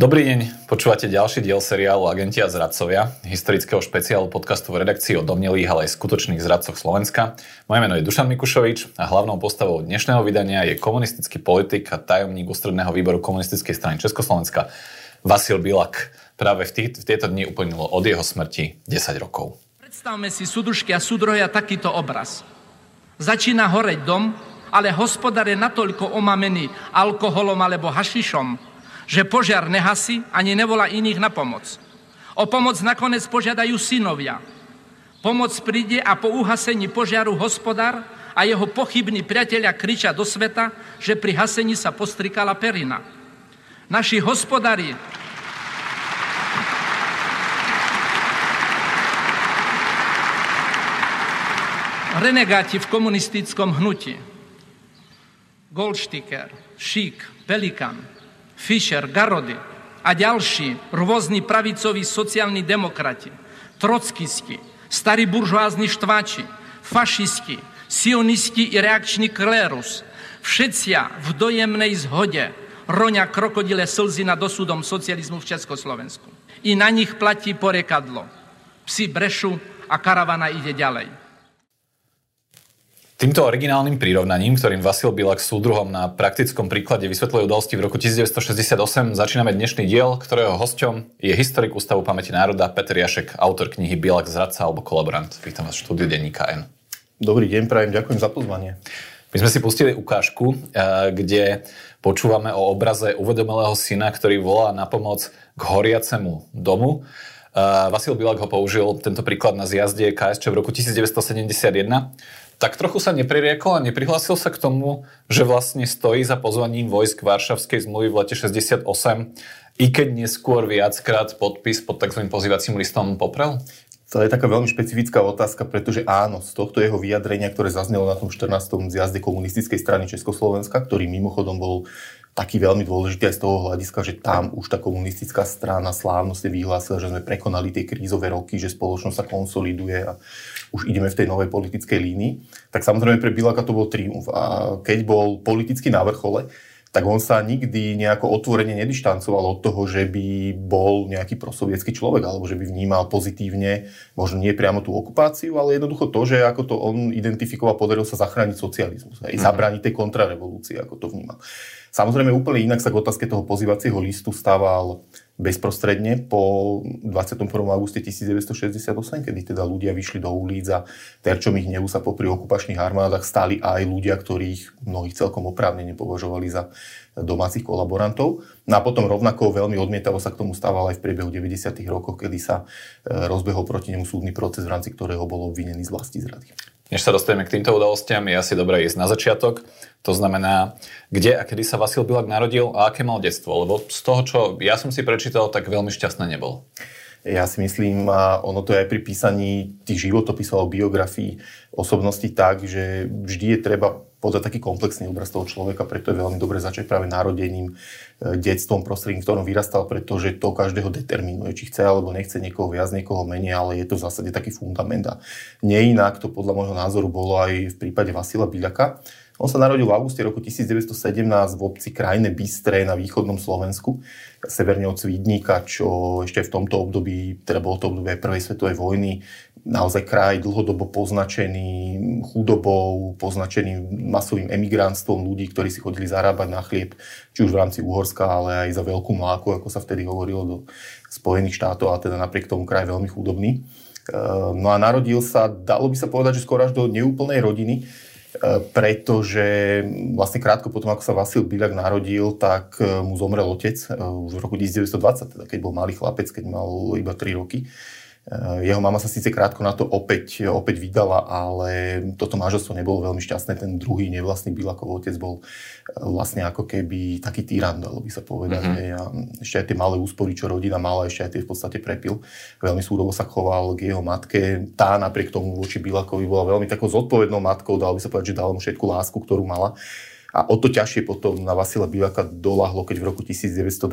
Dobrý deň, počúvate ďalší diel seriálu Agenti a zradcovia, historického špeciálu podcastu v redakcii o domnelých, ale aj skutočných zradcoch Slovenska. Moje meno je Dušan Mikušovič a hlavnou postavou dnešného vydania je komunistický politik a tajomník ústredného výboru Komunistickej strany Československa Vasil Bilak. Práve v tieto dni uplynilo od jeho smrti 10 rokov. Predstavme si, súdružky a súdroja, takýto obraz. Začína horeť dom, ale hospodár je natoľko omamený alkoholom alebo hašišom, že požiar nehasí ani nevolá iných na pomoc. O pomoc nakoniec požiadajú synovia. Pomoc príde a po uhasení požiaru hospodár a jeho pochybní priatelia kričia do sveta, že pri hasení sa postrikala perina. Naši hospodári renegáti v komunistickom hnutí. Goldsticker, Šík, Pelikán, Fischer, Garody a ďalší rôzni pravicoví sociálni demokrati, trockisti, starí buržoázni štváči, fašisti, sionisti i reakční klérus. Všetcia v dojemnej zhode ronia krokodile slzy nad osudom socializmu v Československu. I na nich platí porekadlo. Psi brešu a karavana ide ďalej. Týmto originálnym prirovnaním, ktorým Vasil Bilak súdruhom na praktickom príklade vysvetľuje udalosti v roku 1968, začíname dnešný diel, ktorého hosťom je historik Ústavu pamäti národa Peter Jašek, autor knihy Bilak zradca alebo kolaborant. Vítam vás v štúdiu denníka N. Dobrý deň, prajem, ďakujem za pozvanie. My sme si pustili ukážku, kde počúvame o obraze uvedomelého syna, ktorý volá na pomoc k horiacemu domu. Vasil Bilak ho použil, tento príklad, na zjazde KSČ v roku 1971. Tak trochu sa nepririekol a neprihlásil sa k tomu, že vlastne stojí za pozvaním vojsk Varšavskej zmluvy v lete 68, i keď neskôr viackrát podpis pod tzv. Pozývacím listom poprel? To je taká veľmi špecifická otázka, pretože áno, z tohto jeho vyjadrenia, ktoré zaznelo na tom 14. zjazde Komunistickej strany Československa, ktorý mimochodom bol taký veľmi dôležitý aj z toho hľadiska, že tam už tá komunistická strana slávnostne vyhlásila, že sme prekonali tie krízové roky, že spoločnosť sa konsoliduje a už ideme v tej novej politickej línii. Tak samozrejme pre Bilaka to bol triumf. A keď bol politicky na vrchole, tak on sa nikdy nejako otvorene nedištancoval od toho, že by bol nejaký prosovietský človek, alebo že by vnímal pozitívne, možno nie priamo tú okupáciu, ale jednoducho to, že ako to on identifikoval, podaril sa zachrániť socializmus, aj zabrániť tej kontrarevolúcii, ako to vnímal. Samozrejme úplne inak sa k otázke toho pozývacieho listu stával bezprostredne po 21. auguste 1968, kedy teda ľudia vyšli do ulic a terčom ich hnevu sa popri okupačných armádach stali aj ľudia, ktorých mnohí celkom oprávnene považovali za domácich kolaborantov. No a potom rovnako veľmi odmietavo sa k tomu stával aj v priebehu 90. rokov, kedy sa rozbehol proti nemu súdny proces, v rámci ktorého bol obvinený z vlastizrady. Než sa dostaneme k týmto udalostiam, je asi dobré ísť na začiatok. To znamená, kde a kedy sa Vasil Bilak narodil a aké mal detstvo? Lebo z toho, čo ja som si prečítal, tak veľmi šťastné nebol. Ja si myslím, a ono to je aj pri písaní tých životopisov a biografií osobnosti tak, že vždy je treba podať taký komplexný obraz toho človeka, preto je veľmi dobre začať práve narodením, detstvom, prostredím, v ktorom vyrastal, pretože to každého determinuje, či chce alebo nechce niekoho viac, niekoho menej, ale je to v zásade taký fundament. A neinak to podľa môjho názoru bolo aj v prípade Vasila Bilaka. On sa narodil v auguste roku 1917 v obci Krajné Bystré na východnom Slovensku, severne od Svídnika, čo ešte v tomto období, teda bolo to obdobie prvej svetovej vojny, naozaj kraj dlhodobo poznačený chudobou, poznačený masovým emigrantstvom ľudí, ktorí si chodili zarábať na chlieb, či už v rámci Uhorska, ale aj za veľkú mláku, ako sa vtedy hovorilo, do Spojených štátov, a teda napriek tomu kraj veľmi chudobný. No a narodil sa, dalo by sa povedať, že skoro až do neúplnej rodiny, pretože vlastne krátko potom, ako sa Vasil Bilak narodil, tak mu zomrel otec už v roku 1920, teda keď bol malý chlapec, keď mal iba 3 roky. Jeho mama sa síce krátko na to opäť vydala, ale toto manželstvo nebolo veľmi šťastné. Ten druhý nevlastný Bilakov otec bol vlastne ako keby taký tyran, dalo by sa povedať. A ešte aj tie malé úspory, čo rodina mala, ešte aj tie v podstate prepil. Veľmi súrovo sa choval k jeho matke. Tá napriek tomu voči Bilakovi bola veľmi takou zodpovednou matkou, dalo by sa povedať, že dala mu všetku lásku, ktorú mala. A o to ťažšie potom na Vasila Bilaka doľahlo, keď v roku 1929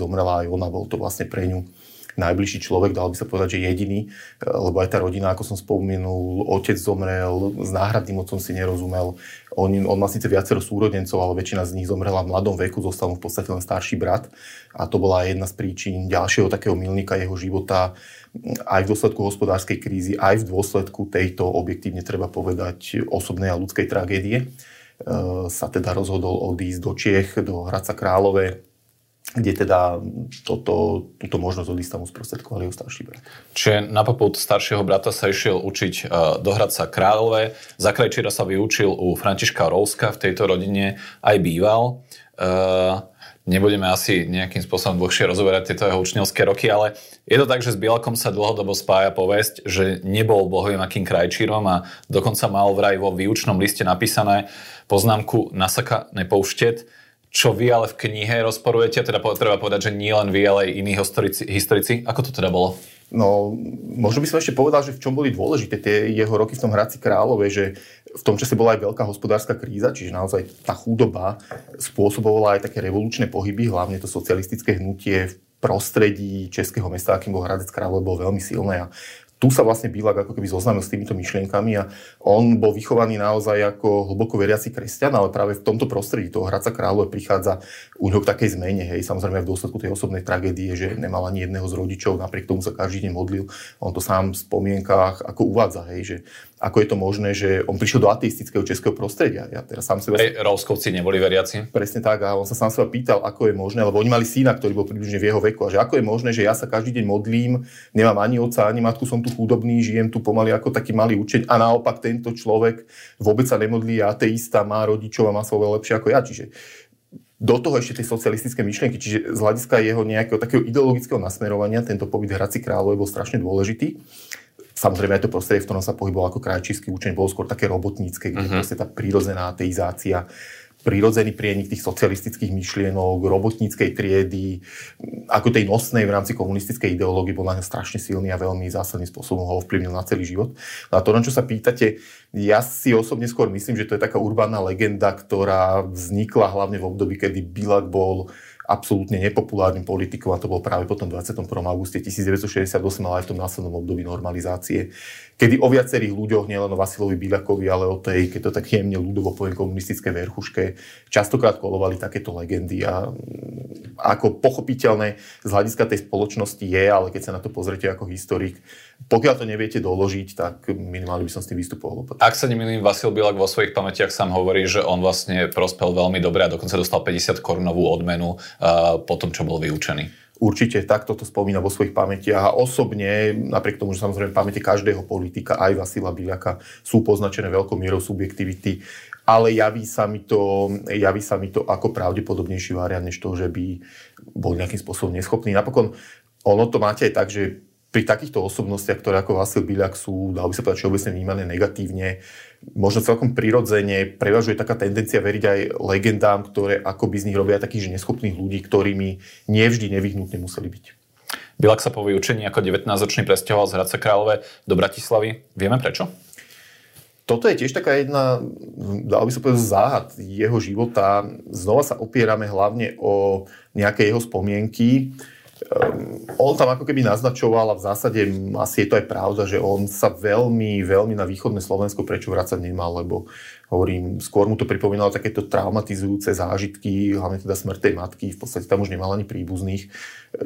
zomrela aj ona, bol to vlastne pre ňu najbližší človek, dal by sa povedať, že jediný, lebo aj tá rodina, ako som spomenul, otec zomrel, s náhradným otcom si nerozumel, on má síce viacero súrodencov, ale väčšina z nich zomrela v mladom veku, zostal mu v podstate len starší brat a to bola jedna z príčin ďalšieho takého milníka jeho života, aj v dôsledku hospodárskej krízy, aj v dôsledku tejto, objektívne treba povedať, osobnej a ľudskej tragédie. Sa teda rozhodol odísť do Čiech, do Hradca Králové, kde teda túto možnosť odísť tam sprostredkovali jeho starší brat. Čiže na popud staršieho brata sa išiel učiť do Hradca Králové. Za krajčíra sa vyučil u Františka Rouska, v tejto rodine aj býval. Nebudeme asi nejakým spôsobom dlhšie rozoberať tieto jeho učňovské roky, ale je to tak, že s Bielakom sa dlhodobo spája povesť, že nebol bohovým akým krajčírom a dokonca mal vraj vo výučnom liste napísané poznámku Nasaka nepouštet, čo vy ale v knihe rozporujete, teda treba povedať, že nie len vy, ale aj iní historici. Ako to teda bolo? No, možno by som ešte povedal, že v čom boli dôležité tie jeho roky v tom Hradci Králové, že v tom čase bola aj veľká hospodárska kríza, čiže naozaj tá chudoba spôsobovala aj také revolučné pohyby, hlavne to socialistické hnutie v prostredí českého mesta, akým bol Hradec Králové, bolo veľmi silné a tu sa vlastne Bielak ako keby zoznámil s týmito myšlienkami a on bol vychovaný naozaj ako hlboko veriaci kresťan, ale práve v tomto prostredí toho Hradca Králové prichádza u neho k takej zmene, hej, samozrejme v dôsledku tej osobnej tragédie, že nemal ani jedného z rodičov, napriek tomu sa každý deň modlil, on to sám v spomienkach ako uvádza, hej, že ako je to možné, že on prišiel do ateistického českého prostredia. Ja teraz sám seba... Rouskovci neboli veriaci? Presne tak, a on sa sám seba pýtal, ako je možné, lebo oni mali syna, ktorý bol približne v jeho veku, a že ako je možné, že ja sa každý deň modlím, nemám ani otca, ani matku, som tu chudobný, žijem tu pomaly ako taký malý učeň a naopak tento človek vôbec sa nemodlí, je ateista, má rodičov a má sa oveľa lepšie ako ja, čiže do toho ešte tie socialistické myšlienky, čiže z hľadiska jeho nejakého takého ideologického nasmerovania tento pobyt v Hradci Králové bol strašne dôležitý. Samozrejme aj to prostredie, v ktorom sa pohyboval ako krajčírsky učeň, bolo skôr také robotnícke, kde proste tá prírodzená ateizácia, prírodzený prienik tých socialistických myšlienok, robotníckej triedy, ako tej nosnej v rámci komunistickej ideológie, bol na ňa strašne silný a veľmi zásadným spôsobom ho ovplyvnil na celý život. A to, na čo sa pýtate, ja si osobne skôr myslím, že to je taká urbánna legenda, ktorá vznikla hlavne v období, kedy Bielak bol absolútne nepopulárnym politikom a to bol práve potom 21. auguste 1968, ale aj v tom následnom období normalizácie, kedy o viacerých ľuďoch, nielen o Vasilovi Bielakovi, ale o tej, keď to tak jemne ľudovo poviem, komunistické verchuške, častokrát kolovali takéto legendy a ako pochopiteľné z hľadiska tej spoločnosti je, ale keď sa na to pozrete ako historik, pokiaľ to neviete doložiť, tak minimálne by som s tým vystupoval. Ak sa nemýlim, Vasil Bielak vo svojich pamätiach sám hovorí, že on vlastne prospel veľmi dobre a dokonca dostal 50 korunovú odmenu po tom, čo bol vyučený. Určite takto to spomína vo svojich pamätiach a osobne, napriek tomu, že samozrejme pamäte každého politika, aj Vasila Bielaka, sú poznačené veľkou mierou subjektivity, ale javí sa mi to ako pravdepodobnejší variant, než to, že by bol nejakým spôsobom neschopný. Napokon, ono to máte aj tak, že pri takýchto osobnostiach, ktoré ako Vasil Bielak sú, dalo by sa povedať, všeobecne vnímané negatívne, možno celkom prirodzene prevažuje taká tendencia veriť aj legendám, ktoré akoby z nich robia takých neschopných ľudí, ktorými nevždy nevyhnutne museli byť. Bielak sa po vyučení ako 19-ročný presťahoval z Hradca Králové do Bratislavy. Vieme prečo? Toto je tiež taká jedna, dalo by sa povedať, záhad jeho života. Znova sa opierame hlavne o nejaké jeho spomienky. On tam ako keby naznačoval a v zásade asi je to aj pravda, že on sa veľmi, veľmi na východné Slovensko prečo vracať nemal, lebo hovorím, skôr mu to pripomínalo takéto traumatizujúce zážitky, hlavne teda smrť tej matky, v podstate tam už nemal ani príbuzných,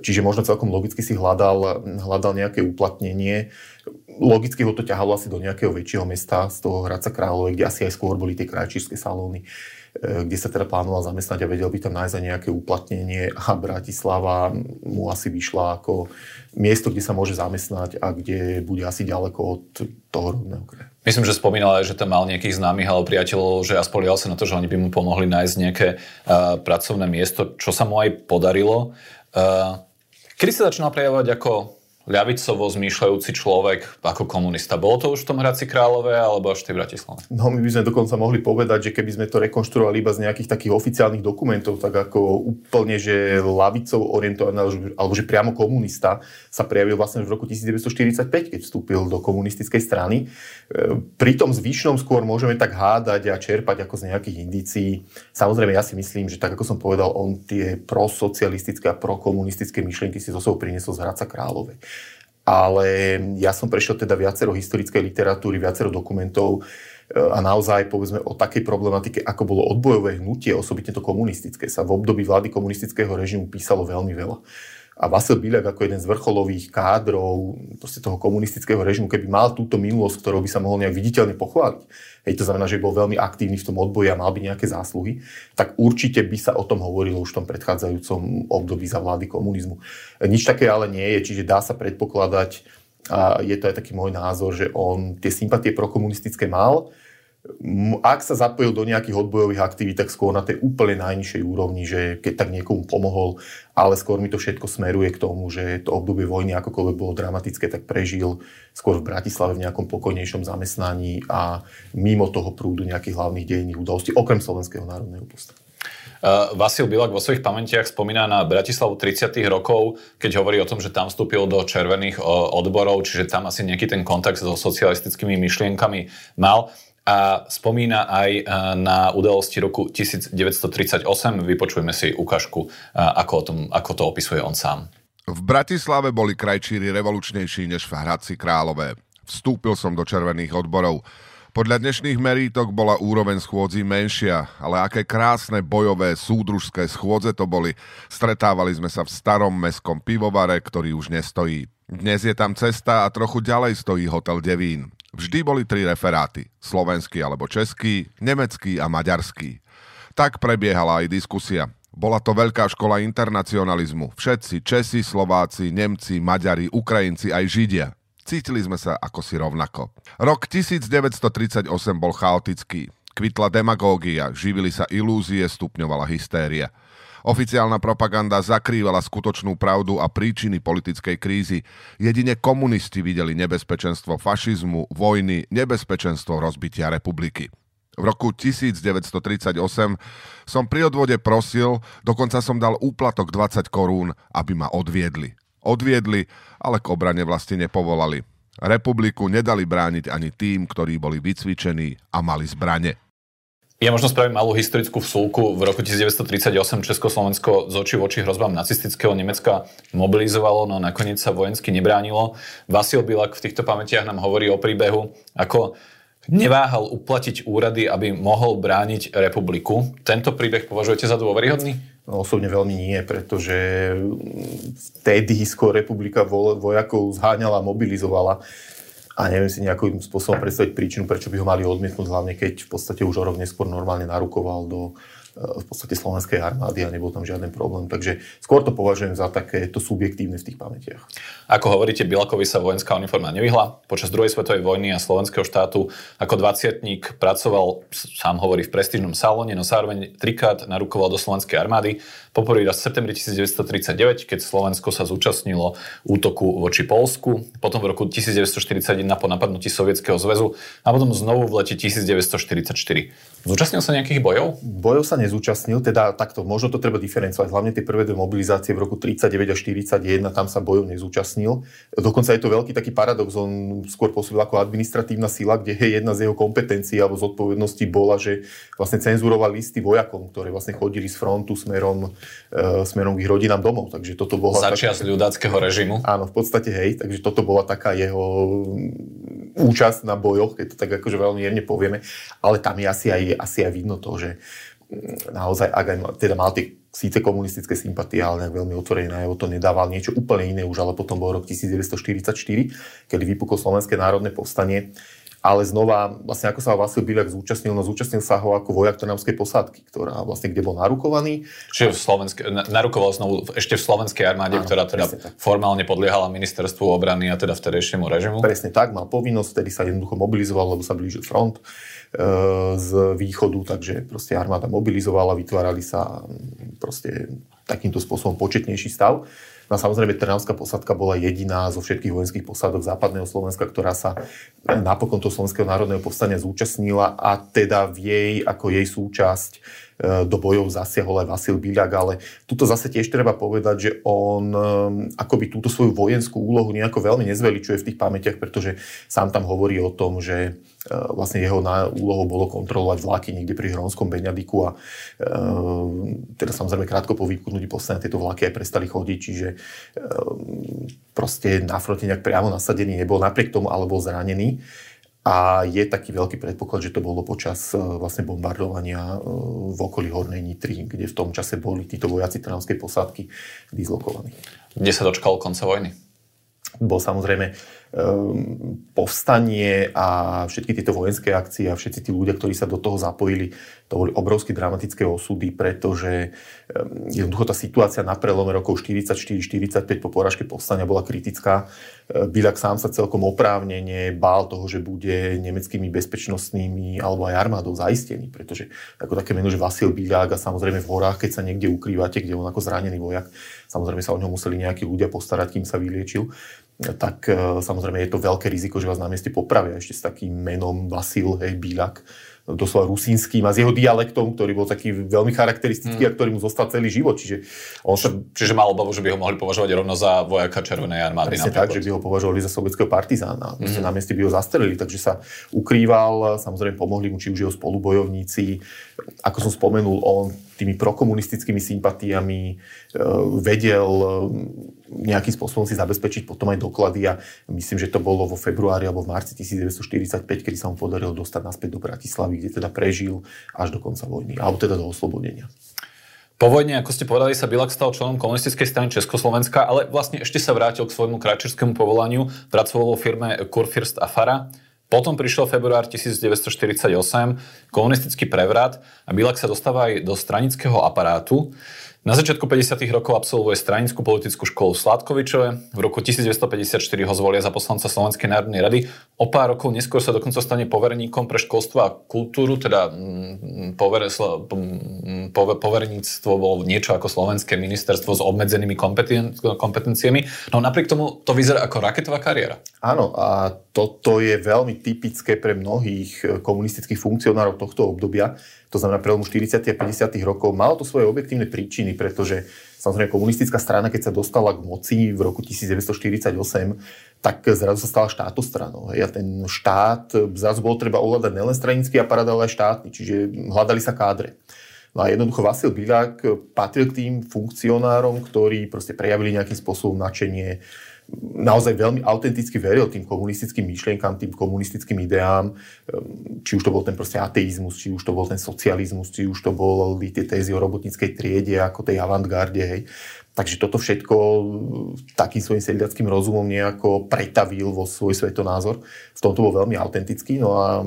čiže možno celkom logicky si hľadal nejaké uplatnenie, logicky ho to ťahalo asi do nejakého väčšieho mesta z toho Hradca Králové, kde asi aj skôr boli tie krajčírske salóny, kde sa teda plánoval zamestnať a vedel by tam nájsť nejaké uplatnenie a Bratislava mu asi vyšla ako miesto, kde sa môže zamestnať a kde bude asi ďaleko od toho rodného kraja. Myslím, že spomínal aj, že tam mal nejakých známych alebo priateľov, že spoliehal sa na to, že oni by mu pomohli nájsť nejaké pracovné miesto, čo sa mu aj podarilo. Kedy sa začal prejavovať ako ľavicovo zmýšľajúci človek ako komunista. Bolo to už v tom Hradci Králové alebo až v tej Bratislave? No my by sme dokonca mohli povedať, že keby sme to rekonštruovali iba z nejakých takých oficiálnych dokumentov, tak ako úplne, že ľavicou orientovaný, alebo že priamo komunista sa prejavil vlastne v roku 1945, keď vstúpil do komunistickej strany. Pri tom zvyšnom skôr môžeme tak hádať a čerpať ako z nejakých indícií. Samozrejme, ja si myslím, že tak ako som povedal, on tie prosocialistické a prokomunistické myšlienky si zo sebou priniesol z Hradca Králové. Ale ja som prešiel teda viacero historickej literatúry, viacero dokumentov a naozaj povedzme o takej problematike, ako bolo odbojové hnutie, osobitne to komunistické, sa v období vlády komunistického režimu písalo veľmi veľa. A Vasil Bieľak ako jeden z vrcholových kádrov proste toho komunistického režimu, keby mal túto minulosť, ktorou by sa mohol nejak viditeľne pochváliť, hej, to znamená, že bol veľmi aktívny v tom odboji a mal by nejaké zásluhy, tak určite by sa o tom hovorilo už v tom predchádzajúcom období za vlády komunizmu. Nič také ale nie je, čiže dá sa predpokladať, a je to aj taký môj názor, že on tie sympatie prokomunistické mal. Ak sa zapojil do nejakých odbojových aktivít, tak skôr na tej úplne najnižšej úrovni, že keď tak niekomu pomohol, ale skôr mi to všetko smeruje k tomu, že to obdobie vojny, akokoľvek bolo dramatické, tak prežil skôr v Bratislave v nejakom pokojnejšom zamestnaní a mimo toho prúdu nejakých hlavných dejinných udalostí, okrem Slovenského národného povstania. Vasil Bieľak vo svojich pamätiach spomína na Bratislavu 30. rokov, keď hovorí o tom, že tam vstúpil do červených odborov, čiže tam asi nejaký ten kontakt so socialistickými myšlienkami mal. A spomína aj na udalosti roku 1938. Vypočujeme si ukážku, ako to opisuje on sám. V Bratislave boli krajčíri revolučnejší než v Hradci Králové. Vstúpil som do červených odborov. Podľa dnešných merítok bola úroveň schôdzí menšia, ale aké krásne bojové súdružské schôdze to boli. Stretávali sme sa v starom mestskom pivovare, ktorý už nestojí. Dnes je tam cesta a trochu ďalej stojí hotel Devín. Vždy boli 3 referáty, slovenský alebo český, nemecký a maďarský. Tak prebiehala aj diskusia. Bola to veľká škola internacionalizmu. Všetci Česi, Slováci, Nemci, Maďari, Ukrajinci aj Židia. Cítili sme sa ako si rovnako. Rok 1938 bol chaotický. Kvitla demagógia, živili sa ilúzie, stupňovala hystéria. Oficiálna propaganda zakrývala skutočnú pravdu a príčiny politickej krízy. Jedine komunisti videli nebezpečenstvo fašizmu, vojny, nebezpečenstvo rozbitia republiky. V roku 1938 som pri odvode prosil, dokonca som dal úplatok 20 korún, aby ma odviedli. Odviedli, ale k obrane vlasti nepovolali. Republiku nedali brániť ani tým, ktorí boli vycvičení a mali zbrane. Ja možno spravím malú historickú vsúku. V roku 1938 Československo z očí v oči hrozbám nacistického Nemecka mobilizovalo, no nakoniec sa vojensky nebránilo. Vasil Bieľak v týchto pamätiach nám hovorí o príbehu, ako neváhal uplatiť úrady, aby mohol brániť republiku. Tento príbeh považujete za dôveryhodný? No, osobne veľmi nie, pretože vtedy skôr republika vojakov zháňala, mobilizovala. A neviem si nejakým spôsobom predstaviť príčinu, prečo by ho mali odmietnúť, hlavne keď v podstate už o rok neskôr normálne narukoval do v podstate slovenskej armády a nebol tam žiaden problém. Takže skôr to považujem za takéto subjektívne v tých pamätiach. Ako hovoríte, Bieľakovi sa vojenská uniforma nevyhla. Počas druhej svetovej vojny a slovenského štátu ako 20-tník pracoval, sám hovorí, v prestížnom salóne, no zároveň 3-krát narukoval do slovenskej armády. Poprvý raz v septembri 1939, keď Slovensko sa zúčastnilo útoku voči Poľsku, potom v roku 1941 po napadnutí Sovietskeho zväzu a potom znovu v lete 1944. Zúčastnil sa nejakých bojov? Bojov sa nezúčastnil, teda takto, možno to treba diferencovať, hlavne tie prvé dve mobilizácie v roku 39 a 41, tam sa bojov nezúčastnil. Dokonca je to veľký taký paradox, on skôr pôsobil ako administratívna sila, kde jedna z jeho kompetencií alebo zodpovedností bola, že vlastne cenzuroval listy vojakom, ktoré vlastne chodili z frontu smerom k ich rodinám domov. Takže toto bola začias ľudáckeho režimu. Áno, v podstate hej, takže toto bola taká jeho účasť na bojoch, keď to tak akože veľmi jemne povieme, ale tam je asi aj vidno to, že naozaj, ak aj teda mal tie síce komunistické sympatie, ale veľmi otvorené najevo to nedával, niečo úplne iné už, ale potom bol rok 1944, kedy vypuklo Slovenské národné povstanie. Ale znova, vlastne ako sa Vasil Bieľak zúčastnil, no zúčastnil sa ho ako vojak trnavskej posádky, ktorá vlastne, kde bol narukovaný. Čiže narukoval znovu ešte v slovenskej armáde, áno, ktorá teda formálne podliehala ministerstvu obrany a teda vtedajšiemu režimu. Presne tak, mal povinnosť, tedy sa jednoducho mobilizoval, lebo sa blížil front z východu, takže proste armáda mobilizovala, vytvárali sa proste takýmto spôsobom početnejší stav. No a samozrejme, Trnavská posádka bola jediná zo všetkých vojenských posádok západného Slovenska, ktorá sa napokon toho Slovenského národného povstania zúčastnila a teda v jej, ako jej súčasť do bojov zasiahol aj Vasil Biľak, ale tuto zase tiež treba povedať, že on akoby túto svoju vojenskú úlohu nejako veľmi nezveličuje v tých pamätiach, pretože sám tam hovorí o tom, že vlastne jeho úlohou bolo kontrolovať vlaky niekde pri Hronskom Beňadiku a teda samozrejme krátko po vypuknutí povstania tieto vlaky aj prestali chodiť, čiže proste na fronte nejak priamo nasadený nebol, napriek tomu ale bol zranený. A je taký veľký predpoklad, že to bolo počas vlastne bombardovania v okolí Hornej Nitry, kde v tom čase boli títo vojaci Trnavskej posádky dislokovaní. Kde sa dočkal konca vojny? Bol samozrejme povstanie a všetky tieto vojenské akcie a všetci tí ľudia, ktorí sa do toho zapojili, to boli obrovské dramatické osudy, pretože jednoducho tá situácia na prelome rokov 44-45 po porážke povstania bola kritická. Biľak sám sa celkom oprávnene bál toho, že bude nemeckými bezpečnostnými alebo aj armádou zaistený, pretože ako také meno, že Vasil Biľak a samozrejme v horách, keď sa niekde ukrývate, kde on ako zranený vojak, samozrejme sa o ňom museli nejakí ľudia postarať, kým sa vyliečil, tak samozrejme je to veľké riziko, že vás na mieste popravia ešte s takým menom Vasil Biľak, doslova rusínským a s jeho dialektom, ktorý bol taký veľmi charakteristický a ktorý mu zostal celý život. Čiže on sa... Čiže mal obavu, že by ho mohli považovať rovno za vojaka Červenej armády. Presne tak, že by ho považovali za sovietského partizána. Mm-hmm. Na mieste by ho zastrelili, takže sa ukrýval. Samozrejme pomohli mu či už jeho spolubojovníci. Ako som spomenul, on tými prokomunistickými sympatiami vedel nejakým spôsobom si zabezpečiť potom aj doklady a myslím, že to bolo vo februári alebo v marci 1945, kedy sa mu podarilo dostať naspäť do Bratislavy, kde teda prežil až do konca vojny, alebo teda do oslobodenia. Po vojne, ako ste povedali, sa Biľak stal členom komunistickej strany Československa, ale vlastne ešte sa vrátil k svojmu krajčírskému povolaniu, pracoval vo firme Kurfürst a Fara. Potom prišiel február 1948, komunistický prevrat a Biľak sa dostáva aj do stranického aparátu. Na začiatku 50. rokov absolvuje stranickú politickú školu v Sládkovičove. V roku 1954 ho zvolia za poslanca Slovenskej národnej rady. O pár rokov neskôr sa dokonca stane poverníkom pre školstvo a kultúru, teda poverníctvo bolo niečo ako slovenské ministerstvo s obmedzenými kompetenciami. No napriek tomu to vyzerá ako raketová kariéra. Áno, a toto je veľmi typické pre mnohých komunistických funkcionárov tohto obdobia. To znamená, prelomu 40. a 50. rokov malo to svoje objektívne príčiny, pretože samozrejme komunistická strana, keď sa dostala k moci v roku 1948, tak zrazu sa stala štátostranou. A ten štát, zrazu bolo treba ovládať nelen stranický aparát, ale aj štátny, čiže hľadali sa kádre. No a jednoducho Vasil Biľak patril k tým funkcionárom, ktorí proste prejavili nejakým spôsobom nadšenie, naozaj veľmi autenticky veril tým komunistickým myšlienkám, tým komunistickým ideám, či už to bol ten proste ateizmus, či už to bol ten socializmus, či už to boli tie tézy o robotníckej triede ako tej avantgarde, hej. Takže toto všetko takým svojím sedliackým rozumom nejako pretavil vo svoj svetonázor. V tomto bol veľmi autentický, no a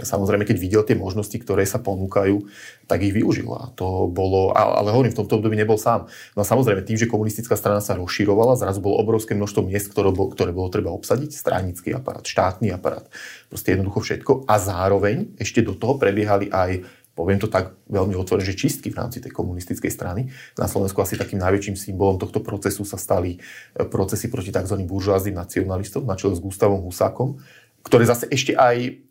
samozrejme, keď videl tie možnosti, ktoré sa ponúkajú, tak ich využil. A to bolo, ale hovorím, v tomto období nebol sám. No a samozrejme, tým, že komunistická strana sa rozširovala, zrazu bolo obrovské množstvo miest, ktoré bolo treba obsadiť. Stranický aparát, štátny aparát, proste jednoducho všetko. A zároveň ešte do toho prebiehali aj, poviem to tak veľmi otvorene, že čistky v rámci tej komunistickej strany. Na Slovensku asi takým najväčším symbolom tohto procesu sa stali procesy proti tzv. Buržoáznym nacionalistom na čele s Gustavom Husákom, ktoré zase ešte aj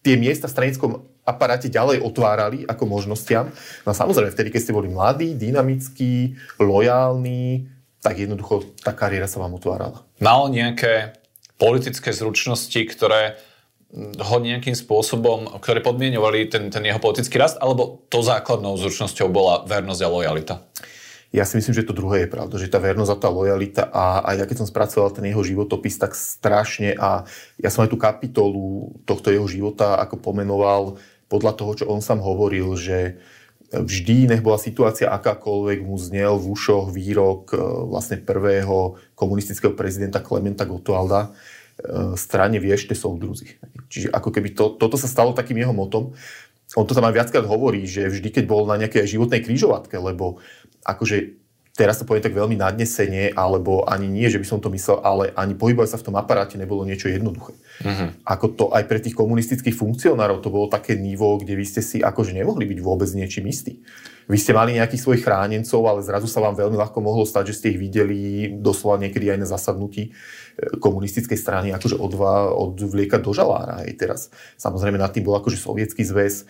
tie miesta v stranickom aparáte ďalej otvárali ako možnostiam. No samozrejme, vtedy, keď ste boli mladí, dynamickí, lojálni, tak jednoducho tá kariéra sa vám otvárala. Mal nejaké politické zručnosti, ktoré ho nejakým spôsobom, ktoré podmieňovali ten jeho politický rast, alebo to základnou zručnosťou bola vernosť a lojalita? Ja si myslím, že to druhé je pravda, že tá vernosť a tá lojalita a ja keď som spracoval ten jeho životopis tak strašne a ja som aj tú kapitolu tohto jeho života ako pomenoval podľa toho, čo on sám hovoril, že vždy, nech bola situácia akákoľvek, mu znel v ušoch výrok vlastne prvého komunistického prezidenta Klementa Gottwalda: strane viešte soudruzi. Čiže ako keby toto sa stalo takým jeho motom. On to tam aj viackrát hovorí, že vždy, keď bol na nejakej životnej križovatke, lebo akože teraz to poviem tak veľmi nadnesenie, alebo ani nie, že by som to myslel, ale ani pohybovať sa v tom aparáte nebolo niečo jednoduché. Ako to aj pre tých komunistických funkcionárov to bolo také nivo, kde vy ste si akože nemohli byť vôbec niečím istí. Vy ste mali nejakých svojich chránencov, ale zrazu sa vám veľmi ľahko mohlo stať, že ste ich videli doslova niekedy aj na zasadnutí komunistickej strany akože odvliekať do žalára. Hej, teraz samozrejme nad tým bol akože Sovietsky zväz,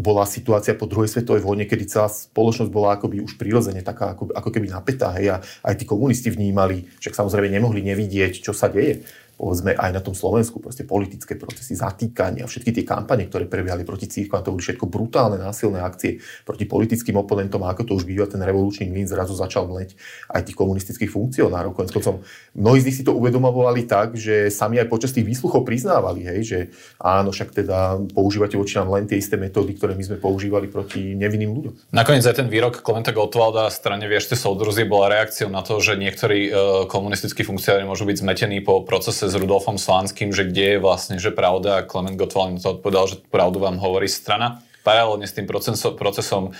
bola situácia po druhej svetovej vojne, kedy celá spoločnosť bola akoby už prirodzene taká ako keby napätá, hej, a aj tí komunisti vnímali, však samozrejme nemohli nevidieť, čo sa deje. Povedzme aj na tom Slovensku, proste politické procesy, zatýkania, všetky tie kampane, ktoré prebiehali proti cirkvám, to boli všetko brutálne násilné akcie proti politickým oponentom, a ako to už býva, ten revolučný mlyn zrazu začal mleť aj tých komunistických funkcionárov. Koniec koncom mnohí z nich si to uvedomovali tak, že sami aj počas tých výsluchov priznávali, hej, že áno, však teda používate voči nám len tie isté metódy, ktoré my sme používali proti nevinným ľuďom. Nakoniec aj ten výrok Klementa Gottwalda strane Viešte soudruzi bola reakciou na to, že niektorí komunistickí funkcionári môžu byť zmetení po procese s Rudolfom Slánskym, že kde je vlastne že pravda, a Klement Gottwald to odpovedal, že pravdu vám hovorí strana. Paralelne s tým procesom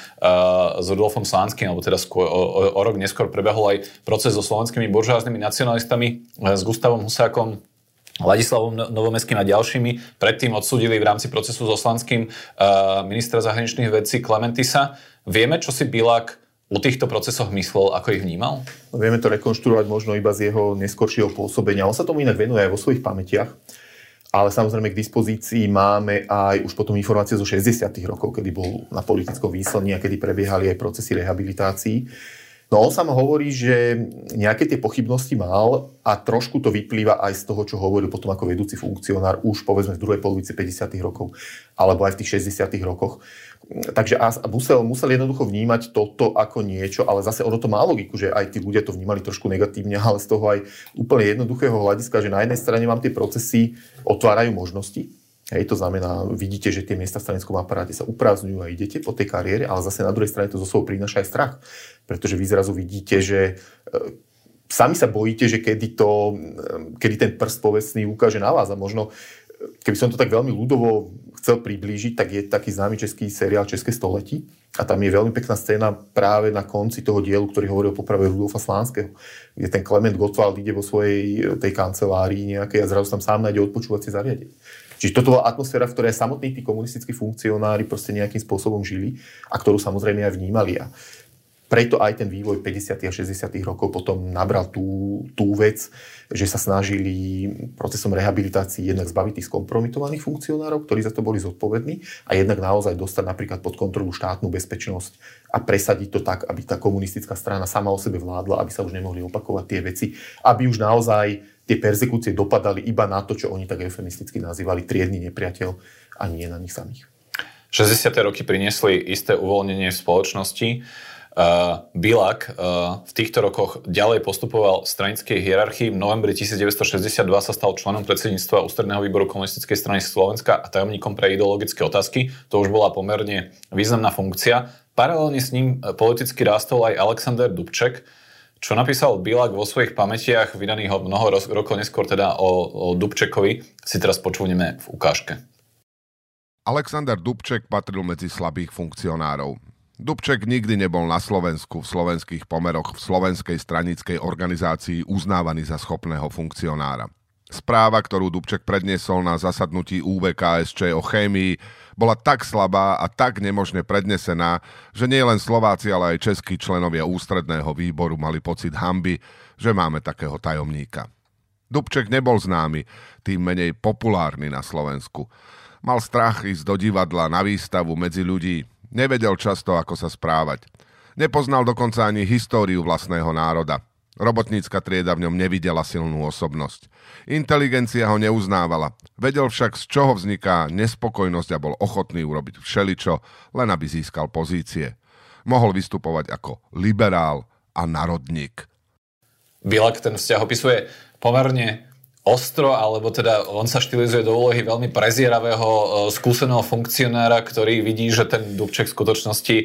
s Rudolfom Slánskym, alebo teda o rok neskôr prebehol aj proces so slovenskými buržoáznymi nacionalistami, s Gustavom Husákom, Ladislavom Novomeským a ďalšími. Predtým odsúdili v rámci procesu so Slánskym ministra zahraničných vecí Klementisa. Vieme, čo si Bilák o týchto procesoch myslel, ako ich vnímal? Vieme to rekonštruovať možno iba z jeho neskoršieho pôsobenia. On sa tomu inak venuje aj vo svojich pamätiach, ale samozrejme k dispozícii máme aj už potom informácie zo 60. rokov, kedy bol na politickom výslení a kedy prebiehali aj procesy rehabilitácií. No on sám hovorí, že nejaké tie pochybnosti mal a trošku to vyplýva aj z toho, čo hovoril potom ako vedúci funkcionár už povedzme v druhej polovici 50. rokov alebo aj v tých 60. rokoch. Takže musel jednoducho vnímať toto ako niečo, ale zase ono to má logiku, že aj tí ľudia to vnímali trošku negatívne, ale z toho aj úplne jednoduchého hľadiska, že na jednej strane vám tie procesy otvárajú možnosti. Hej, to znamená, vidíte, že tie miesta v stranickom aparáte sa uprázdňujú a idete po tej kariére, ale zase na druhej strane to zo sebou prináša aj strach, pretože vy zrazu vidíte, že sami sa bojíte, že kedy ten prst povestný ukáže na vás a možno keby som to tak veľmi ľudovo chcel priblížiť, tak je taký známy český seriál České století a tam je veľmi pekná scéna práve na konci toho dielu, ktorý hovorí o poprave Rudolfa Slánského, kde ten Klement Gottwald ide vo svojej tej kancelárii nejakej a zrazu tam sám nájde odpočúvacie zariadenie. Čiže toto bola atmosféra, v ktorej samotní tí komunistickí funkcionári proste nejakým spôsobom žili a ktorú samozrejme aj vnímali. A preto aj ten vývoj 50. a 60. rokov potom nabral tú vec, že sa snažili procesom rehabilitácií jednak zbaviť tých skompromitovaných funkcionárov, ktorí za to boli zodpovední a jednak naozaj dostať napríklad pod kontrolu štátnu bezpečnosť a presadiť to tak, aby tá komunistická strana sama o sebe vládla, aby sa už nemohli opakovať tie veci, aby už naozaj tie perzekúcie dopadali iba na to, čo oni tak eufemisticky nazývali triedny nepriateľ a nie na nich samých. 60. roky priniesli isté uvoľnenie v spoločnosti. Bilák v týchto rokoch ďalej postupoval v stranickej hierarchii. V novembri 1962 sa stal členom predsedníctva Ústredného výboru komunistickej strany Slovenska a tajomníkom pre ideologické otázky. To už bola pomerne významná funkcia. Paralelne s ním politicky rástol aj Alexander Dubček. Čo napísal Bilák vo svojich pamätiach, vydaných ho mnoho rokov neskôr teda o Dubčekovi, si teraz počúvneme v ukážke. Alexander Dubček patril medzi slabých funkcionárov. Dubček nikdy nebol na Slovensku v slovenských pomeroch v slovenskej stranickej organizácii uznávaný za schopného funkcionára. Správa, ktorú Dubček predniesol na zasadnutí UVKSČ o chémii, bola tak slabá a tak nemožne prednesená, že nie len Slováci, ale aj českí členovia ústredného výboru mali pocit hanby, že máme takého tajomníka. Dubček nebol známy, tým menej populárny na Slovensku. Mal strach ísť do divadla, na výstavu, medzi ľudí. Nevedel často, ako sa správať. Nepoznal dokonca ani históriu vlastného národa. Robotnícka trieda v ňom nevidela silnú osobnosť. Inteligencia ho neuznávala. Vedel však, z čoho vzniká nespokojnosť a bol ochotný urobiť všeličo, len aby získal pozície. Mohol vystupovať ako liberál a národník. Bilák ten vzťah opisuje pomerne ostro, alebo teda on sa štilizuje do úlohy veľmi prezieravého, skúseného funkcionára, ktorý vidí, že ten Dubček v skutočnosti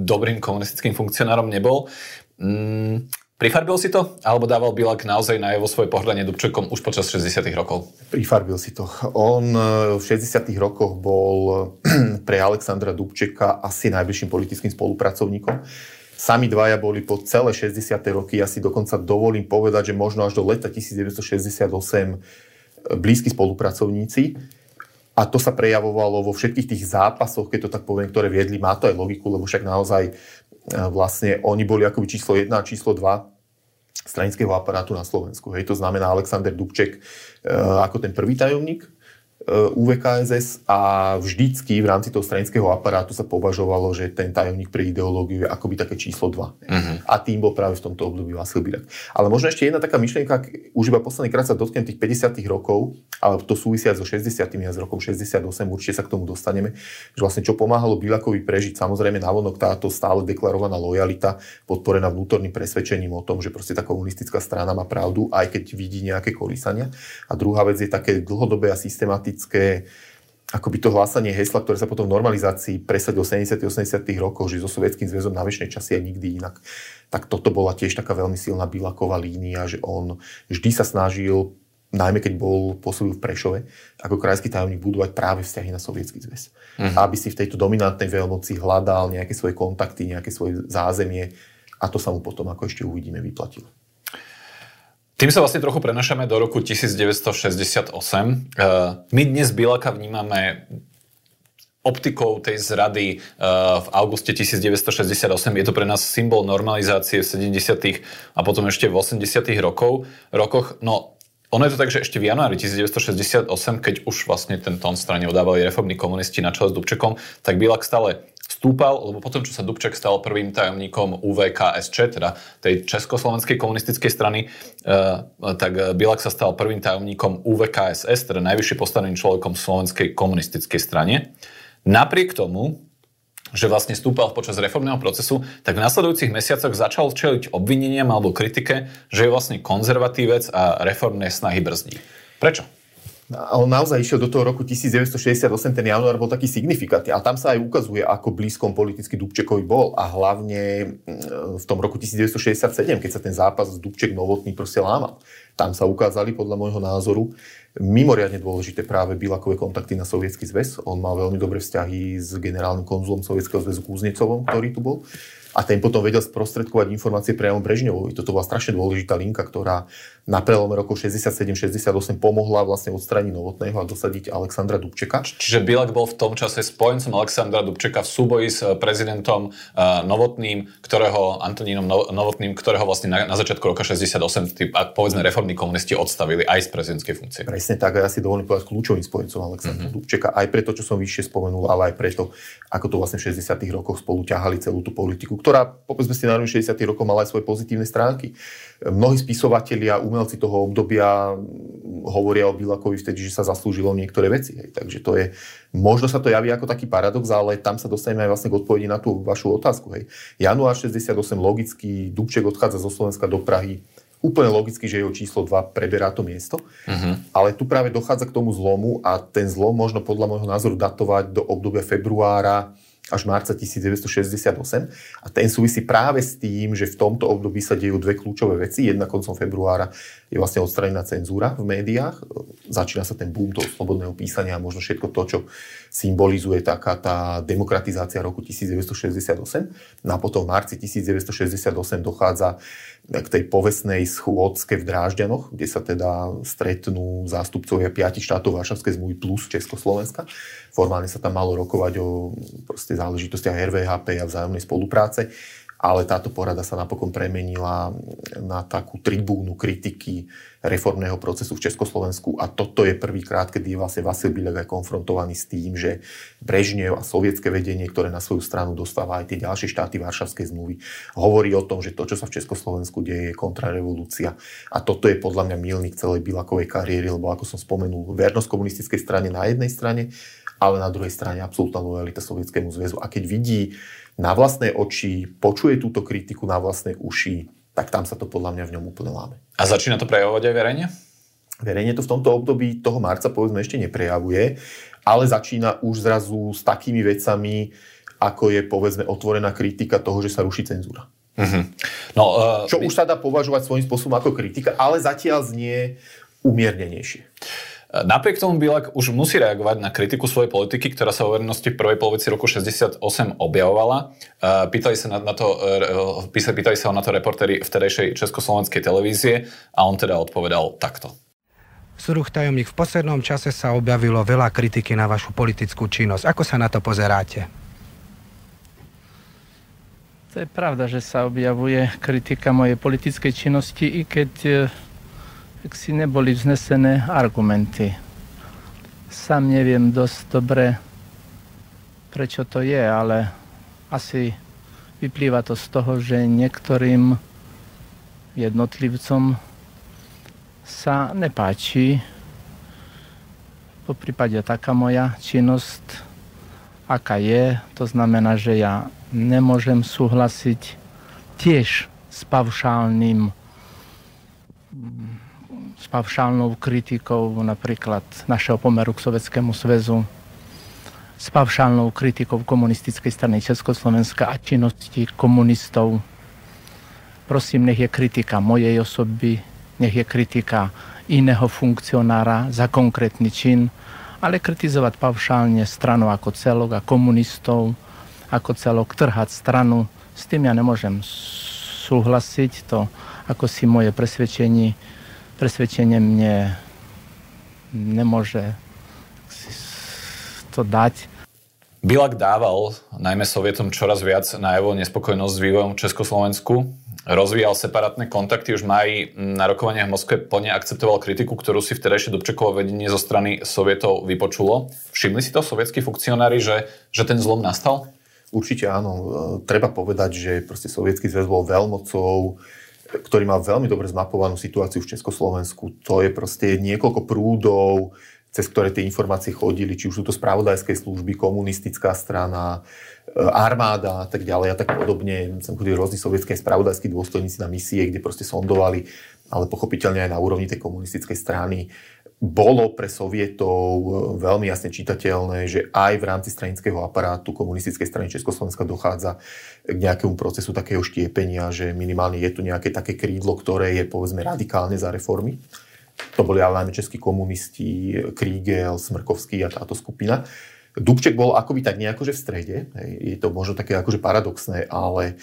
dobrým komunistickým funkcionárom nebol. Prifarbil si to? Alebo dával Bilák naozaj najevo svoje pohrdanie Dubčekom už počas 60. rokov? Prifarbil si to. On v 60. rokoch bol pre Alexandra Dubčeka asi najbližším politickým spolupracovníkom. Sami dvaja boli po celé 60. roky. Ja si dokonca dovolím povedať, že možno až do leta 1968 blízki spolupracovníci. A to sa prejavovalo vo všetkých tých zápasoch, keď to tak poviem, ktoré viedli. Má to aj logiku, lebo však naozaj vlastne oni boli akoby číslo 1 a číslo 2 stranického aparátu na Slovensku. Hej, to znamená Alexander Dubček ako ten prvý tajomník UVKSS a vždycky v rámci toho stranického aparátu sa považovalo, že ten tajomník pre ideológiu je akoby také číslo 2. Uh-huh. A tým bol práve v tomto období Vasil Biľak. Ale možno ešte jedna taká myšlienka, už iba posledný krát sa dotknem tých 50. rokov, ale to súvisia so 60. a s rokom 68, určite sa k tomu dostaneme, že vlastne čo pomáhalo Biľakovi prežiť, samozrejme navonok táto stále deklarovaná lojalita, podporená vnútorným presvedčením o tom, že proste tá komunistická strana má pravdu, aj keď vidí nejaké kolísania. A druhá vec je také dlhodobé a systematické akoby to hlásanie hesla, ktoré sa potom v normalizácii presadilo 70-80 rokov, že so Sovietským zväzom na večné časy aj nikdy inak. Tak toto bola tiež taká veľmi silná Biľaková línia, že on vždy sa snažil, najmä keď bol pôsobil v Prešove, ako krajský tajomník budovať práve vzťahy na Sovietský zväz. Mhm. Aby si v tejto dominantnej veľmoci hľadal nejaké svoje kontakty, nejaké svoje zázemie a to sa mu potom, ako ešte uvidíme, vyplatilo. Tým sa vlastne trochu prenašame do roku 1968. My dnes Biľaka vnímame optikou tej zrady v auguste 1968. Je to pre nás symbol normalizácie v 70. a potom ešte v 80. rokoch. No, ono je to tak, že ešte v januári 1968, keď už vlastne ten tón strane odávali reformní komunisti na čele s Dubčekom, tak Biľak stále stúpal, lebo potom, čo sa Dubček stal prvým tajomníkom UVKSČ, teda tej Československej komunistickej strany, tak Biľak sa stal prvým tajomníkom UVKSS, teda najvyššie postaveným človekom Slovenskej komunistickej strane. Napriek tomu, že vlastne stúpal počas reformného procesu, tak v nasledujúcich mesiacoch začal čeliť obvineniam alebo kritike, že je vlastne konzervatívec a reformné snahy brzdí. Prečo? A on naozaj išiel do toho roku 1968, ten január bol taký signifikantný. A tam sa aj ukazuje, ako blízkom politicky Dubčekovi bol. A hlavne v tom roku 1967, keď sa ten zápas Dubček-Novotný proste lámal. Tam sa ukázali, podľa môjho názoru, mimoriadne dôležité práve Biľakové kontakty na Sovietsky zväz. On mal veľmi dobré vzťahy s generálnym konzulom Sovietskeho zväzu Kuznecovom, ktorý tu bol. A ten potom vedel sprostredkovať informácie priamo Brežňovovi. Toto bola strašne dôležitá linka, ktorá na prelome rokov 67-68 pomohla vlastne odstrániť Novotného a dosadiť Alexandra Dubčeka. Čiže Biľak bol v tom čase spojencom Alexandra Dubčeka v súboji s prezidentom Novotným, ktorého Antonínom Novotným, ktorého vlastne na začiatku roka 68 povedzme reformní komunisti odstavili aj z prezidentskej funkcie. Presne tak, a ja si dovolím povedať kľúčovým spojencom Alexandra Dubčeka, aj preto, čo som vyššie spomenul, ale aj preto, ako to vlastne v 60. rokoch spolu ťahali celú tú politiku, ktorá, povedzme si, na 60. rokov mala aj svoje pozitívne stránky. Mnohí spisovatelia, umelci toho obdobia hovoria o Biľakovi vtedy, že sa zaslúžilo niektoré veci. Hej. Takže to je, možno sa to javí ako taký paradox, ale tam sa dostaneme aj vlastne k odpovedi na tú vašu otázku. Hej. Január 68, logicky, Dubček odchádza zo Slovenska do Prahy. Úplne logicky, že jeho číslo 2 preberá to miesto. Uh-huh. Ale tu práve dochádza k tomu zlomu a ten zlom možno podľa môjho názoru datovať do obdobia februára až marca 1968. A ten súvisí práve s tým, že v tomto období sa dejú dve kľúčové veci. Jedna koncom februára je vlastne odstranená cenzúra v médiách. Začína sa ten boom toho slobodného písania a možno všetko to, čo symbolizuje taká tá demokratizácia roku 1968. No a potom v marci 1968 dochádza k tej povestnej schôdzke v Drážďanoch, kde sa teda stretnú zástupcovia 5 štátov Varšavskej zmluvy plus Československa. Formálne sa tam malo rokovať o proste záležitostiach RVHP a vzájomnej spolupráce, ale táto porada sa napokon premenila na takú tribúnu kritiky reformného procesu v Československu a toto je prvýkrát, kedy je vlastne Vasil Biľak aj konfrontovaný s tým, že Brežnev a sovietské vedenie, ktoré na svoju stranu dostáva aj tie ďalšie štáty Varšavskej zmluvy, hovorí o tom, že to, čo sa v Československu deje, je kontrarevolúcia. A toto je podľa mňa milník celej Biľakovej kariéry, lebo ako som spomenul, vernosť komunistickej strane na jednej strane, ale na druhej strane absolútna lojalita Sovietskému zväzu. A keď vidí na vlastné oči, počuje túto kritiku na vlastné uši, tak tam sa to podľa mňa v ňom úplne láme. A začína to prejavovať aj verejne? Verejne to v tomto období toho marca povedzme ešte neprejavuje, ale začína už zrazu s takými vecami, ako je povedzme otvorená kritika toho, že sa ruší cenzúra. Mm-hmm. No, čo už sa dá považovať svojím spôsobom ako kritika, ale zatiaľ znie umiernenejšie. Napriek tomu Biľak už musí reagovať na kritiku svojej politiky, ktorá sa vo verejnosti v prvej polovici roku 68 objavovala. Pýtali sa ho na to reportéri vtedajšej Československej televízie a on teda odpovedal takto. Suruch tajomník, v poslednom čase sa objavilo veľa kritiky na vašu politickú činnosť. Ako sa na to pozeráte? To je pravda, že sa objavuje kritika mojej politickej činnosti, i keď si neboli vznesené argumenty. Sám neviem dosť dobre, prečo to je, ale asi vyplýva to z toho, že niektorým jednotlivcom sa nepáči, poprípade taká moja činnosť, aká je. To znamená, že ja nemôžem súhlasiť tiež s pavšálnou kritikou napríklad našeho pomeru k Sovietskému zväzu, s pavšálnou kritikou komunistickej strany Československa a činnosti komunistov. Prosím, nech je kritika mojej osoby, nech je kritika iného funkcionára za konkrétny čin, ale kritizovať paušálne stranu ako celok a komunistov ako celok, trhať stranu, s tým ja nemôžem súhlasiť. To ako si moje presvedčenie mne nemôže to dať. Biľak dával najmä Sovietom čoraz viac najevo nespokojnosť s vývojom v Československu. Rozvíjal separátne kontakty, už v máji na rokovaniach v Moskve plne akceptoval kritiku, ktorú si vtedajšie Dubčekovo vedenie zo strany Sovietov vypočulo. Všimli si to sovietskí funkcionári, že ten zlom nastal? Určite áno. Treba povedať, že proste Sovietský zväz bol veľmocou, ktorý mal veľmi dobre zmapovanú situáciu v Československu. To je proste niekoľko prúdov, cez ktoré tie informácie chodili, či už sú to spravodajské služby, komunistická strana, armáda a tak ďalej a tak podobne. Sem chodili rôzni sovietskí spravodajskí dôstojníci na misie, kde proste sondovali, ale pochopiteľne aj na úrovni tej komunistickej strany. Bolo pre Sovietov veľmi jasne čitateľné, že aj v rámci stranického aparátu komunistickej strany Československa dochádza k nejakému procesu takého štiepenia, že minimálne je tu nejaké také krídlo, ktoré je povedzme radikálne za reformy. To boli ale najmä českí komunisti, Krígel, Smrkovský a táto skupina. Dubček bol akoby tak nejakože v strede, je to možno také akože paradoxné, ale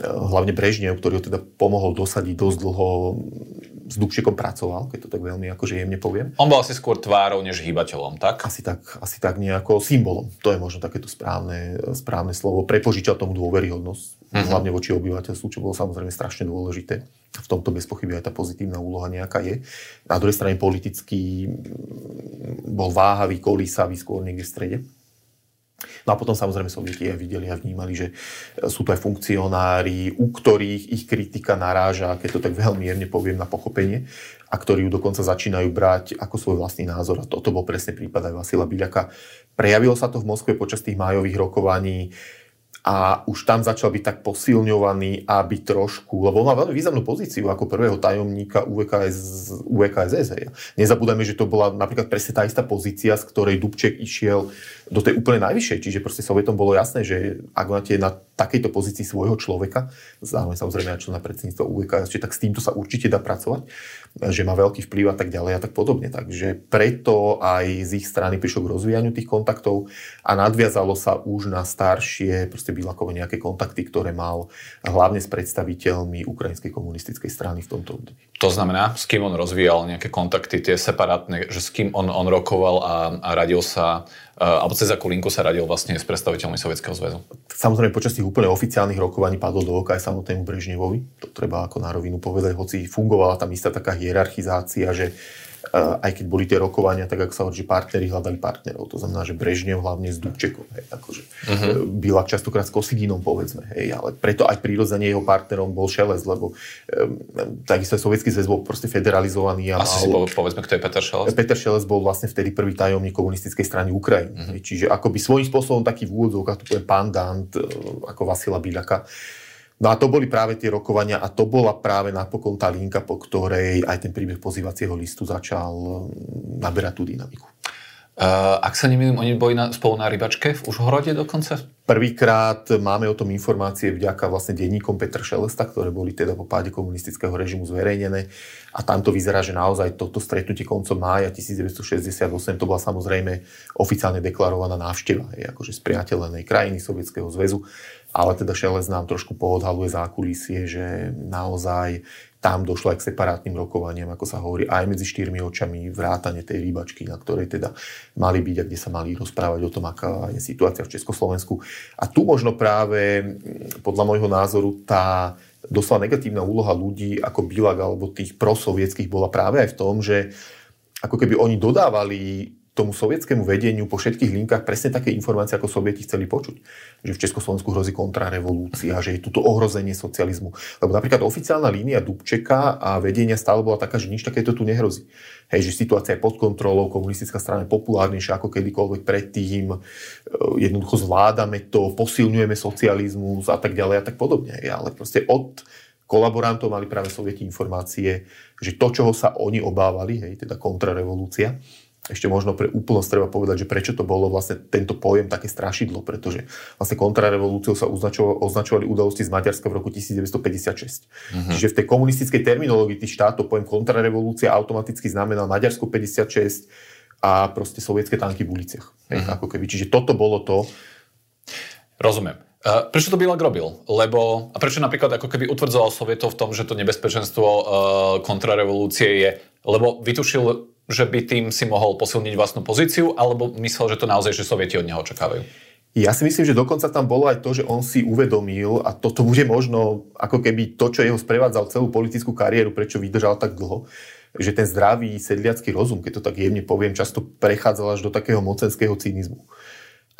hlavne Brežnev, ktorý ho teda pomohol dosadiť, dosť dlho s Dubčekom pracoval, keď to tak veľmi akože jemne poviem. On bol asi skôr tvárou než hýbateľom, tak? Asi tak nejako symbolom, to je možno takéto správne slovo. Prepožičal tomu dôveryhodnosť, hlavne voči obyvateľstvu, čo bolo samozrejme strašne dôležité. V tomto bez pochyby aj tá pozitívna úloha nejaká je. Na druhej strane politicky bol váhavý, kolísavý, skôr niekde v strede. No a potom samozrejme Sovieti aj videli a vnímali, že sú to aj funkcionári, u ktorých ich kritika naráža, keď to tak veľmi jemne poviem, na pochopenie, a ktorí ju dokonca začínajú brať ako svoj vlastný názor. A toto bol presne prípad aj Vasila Biľaka. Prejavilo sa to v Moskve počas tých májových rokovaní, a už tam začal byť tak posilňovaný, aby trošku, lebo on má veľmi významnú pozíciu ako prvého tajomníka UVKSS. Nezabúdajme, že to bola napríklad presne tá istá pozícia, z ktorej Dubček išiel do tej úplne najvyššej. Čiže proste Sovietom bolo jasné, že ak máte na takejto pozícii svojho človeka, zároveň samozrejme aj člena predsedníctva UVKSS, tak s týmto sa určite dá pracovať, že má veľký vplyv a tak ďalej a tak podobne. Takže preto aj z ich strany prišlo k rozvíjaniu tých kontaktov a nadviazalo sa už na staršie Biľakovo nejaké kontakty, ktoré mal hlavne s predstaviteľmi ukrajinskej komunistickej strany v tomto období. To znamená, s kým on rozvíjal nejaké kontakty, tie separátne, že s kým on rokoval a radil sa, alebo cez akú linku sa radil vlastne s predstaviteľmi Sovietskeho zväzu? Samozrejme, počas tých úplne oficiálnych rokovaní padol do oka aj samotnému Brežnevovi. To treba ako na rovinu povedať, hoci fungovala tam istá taká hierarchizácia, že aj keď boli tie rokovania, tak ako sa hovorí, že partneri hľadali partnerov. To znamená, že Brežnev hlavne s Dubčekom. Akože Biľak častokrát s Kosiginom, povedzme. Ale preto aj prírodzene jeho partnerom bol Šelez, lebo takisto aj Sovietský zväz bol proste federalizovaný. Asi si povedzme, kto je Peter Šelez? Peter Šelez bol vlastne vtedy prvý tajomník komunistickej strany Ukrajiny. Čiže akoby svojím spôsobom taký v úvodzovkách, to poviem, pandant ako Vasila Biľaka. No a to boli práve tie rokovania a to bola práve napokon tá linka, po ktorej aj ten príbeh pozývacieho listu začal naberať tú dynamiku. Ak sa nemýlim, oni boli spolu na rybačke v Užhorode dokonca? Prvýkrát máme o tom informácie vďaka vlastne denníkom Petra Šelesta, ktoré boli teda po páde komunistického režimu zverejnené. A tam to vyzerá, že naozaj toto stretnutie koncom mája 1968 to bola samozrejme oficiálne deklarovaná návšteva, akože spriateľenej krajiny Sovietskeho zväzu. Ale teda Šelez nám trošku poodhaluje zákulisie, že naozaj Tam došlo aj k separátnym rokovaniam, ako sa hovorí, aj medzi štyrmi očami, vrátane tej rýbačky, na ktorej teda mali byť a kde sa mali rozprávať o tom, aká je situácia v Československu. A tu možno práve, podľa môjho názoru, tá doslova negatívna úloha ľudí ako Biľak alebo tých prosovietských bola práve aj v tom, že ako keby oni dodávali tomu sovietskému vedeniu po všetkých linkách presne také informácie, ako sovieti chceli počuť. Že v Československu hrozí kontrarevolúcia, že je tuto ohrozenie socializmu. Lebo napríklad oficiálna línia Dubčeka a vedenia stále bola taká, že nič takéto tu nehrozí. Hej, že situácia je pod kontrolou, komunistická strana je populárnejšia ako kedykoľvek predtým, jednoducho zvládame to, posilňujeme socializmus a tak ďalej a tak podobne. Ale proste od kolaborantov mali práve sovieti informácie, že to, čoho sa oni obávali, hej, teda kontrarevolúcia. Ešte možno pre úplnosť treba povedať, že prečo to bolo vlastne tento pojem také strašidlo, pretože vlastne kontrarevolúciou sa označovali udalosti z Maďarska v roku 1956. Uh-huh. Čiže v tej komunistickej terminológii tých štátov pojem kontrarevolúcia automaticky znamenal Maďarsko 56 a proste sovietské tanky v uliciach. Uh-huh. Ako keby. Čiže toto bolo to. Rozumiem. Prečo to Biľak robil? Lebo, a prečo napríklad ako keby utvrdzoval sovietov v tom, že to nebezpečenstvo kontrarevolúcie je, lebo vytušil, že by tým si mohol posilniť vlastnú pozíciu, alebo myslel, že to naozaj, že sovieti od neho očakávajú? Ja si myslím, že dokonca tam bolo aj to, že on si uvedomil, a toto bude možno ako keby to, čo jeho sprevádzal celú politickú kariéru, prečo vydržal tak dlho, že ten zdravý sedliacky rozum, keď to tak jemne poviem, často prechádzal až do takého mocenského cynizmu.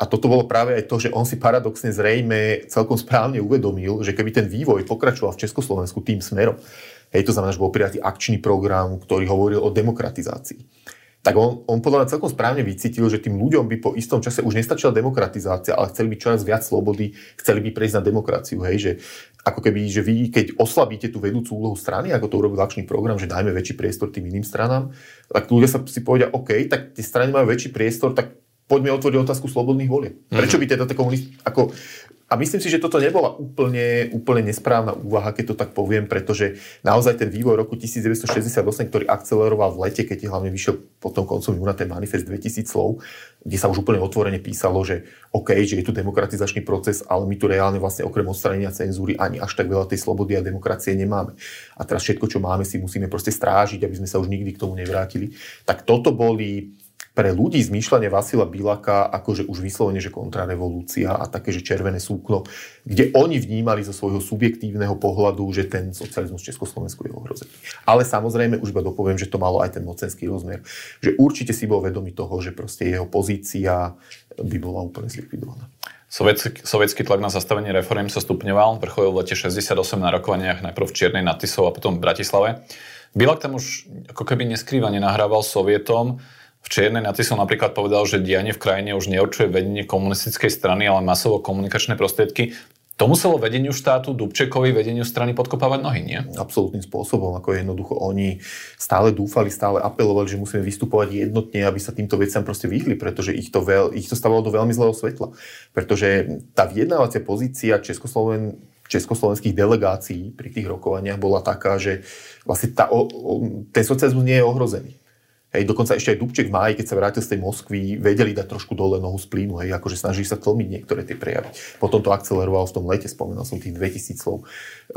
A toto bolo práve aj to, že on si paradoxne zrejme celkom správne uvedomil, že keby ten vývoj pokračoval v Československu tým smerom, hej, to znamená, že bol prijatý akčný program, ktorý hovoril o demokratizácii. Tak on podľa mňa celkom správne vycítil, že tým ľuďom by po istom čase už nestačila demokratizácia, ale chceli by čoraz viac slobody, chceli by prejsť na demokraciu. Hej, že ako keby, že vy, keď oslabíte tú vedúcu úlohu strany, ako to urobil akčný program, že dajme väčší priestor tým iným stranám, tak ľudia sa si povedia, OK, tak tie strany majú väčší priestor, tak poďme otvoriť otázku slobodných volieb. Prečo by teda A myslím si, že toto nebola úplne nesprávna úvaha, keď to tak poviem, pretože naozaj ten vývoj roku 1968, ktorý akceleroval v lete, keď hlavne vyšiel potom koncom júna ten manifest 2000 slov, kde sa už úplne otvorene písalo, že OK, že je tu demokratizačný proces, ale my tu reálne vlastne okrem odstranenia cenzúry ani až tak veľa tej slobody a demokracie nemáme. A teraz všetko, čo máme, si musíme proste strážiť, aby sme sa už nikdy k tomu nevrátili. Tak toto boli pre ľudí zmýšľanie Vasila Biľaka akože už vyslovene, že kontrarevolúcia a také, že červené súkno, kde oni vnímali zo svojho subjektívneho pohľadu, že ten socializmus v Československu je ohrozený. Ale samozrejme, už iba dopoviem, že to malo aj ten mocenský rozmer. Že určite si bol vedomý toho, že proste jeho pozícia by bola úplne zlikvidovaná. Sovietský tlak na zastavenie reforiem sa stupňoval, vrcholil v lete 68 na rokovaniach najprv v Čiernej nad Tisou a potom v Bratislave. Biľak tam už ako keby neskrývane nahrával Sovietom. V Čiernej nad Tisou napríklad povedal, že dianie v krajine už neurčuje vedenie komunistickej strany, ale masovo komunikačné prostriedky. To muselo vedeniu štátu, Dubčekovi, vedeniu strany podkopávať nohy, nie? Absolútnym spôsobom, ako jednoducho oni stále dúfali, stále apelovali, že musíme vystupovať jednotne, aby sa týmto veciam proste vyhli, pretože ich to stavalo do veľmi zlého svetla. Pretože tá vyjednávacia pozícia československých delegácií pri tých rokovaniach bola taká, že vlastne ten socializmus nie je ohrozený. Hej, dokonca ešte aj Dubček v máji, keď sa vrátil z tej Moskvy, vedeli dať trošku dole nohu z plynu, hej, akože snažili sa tlmiť niektoré tie prejavy. Potom to akcelerovalo v tom lete, spomenal som tých 2000 slov.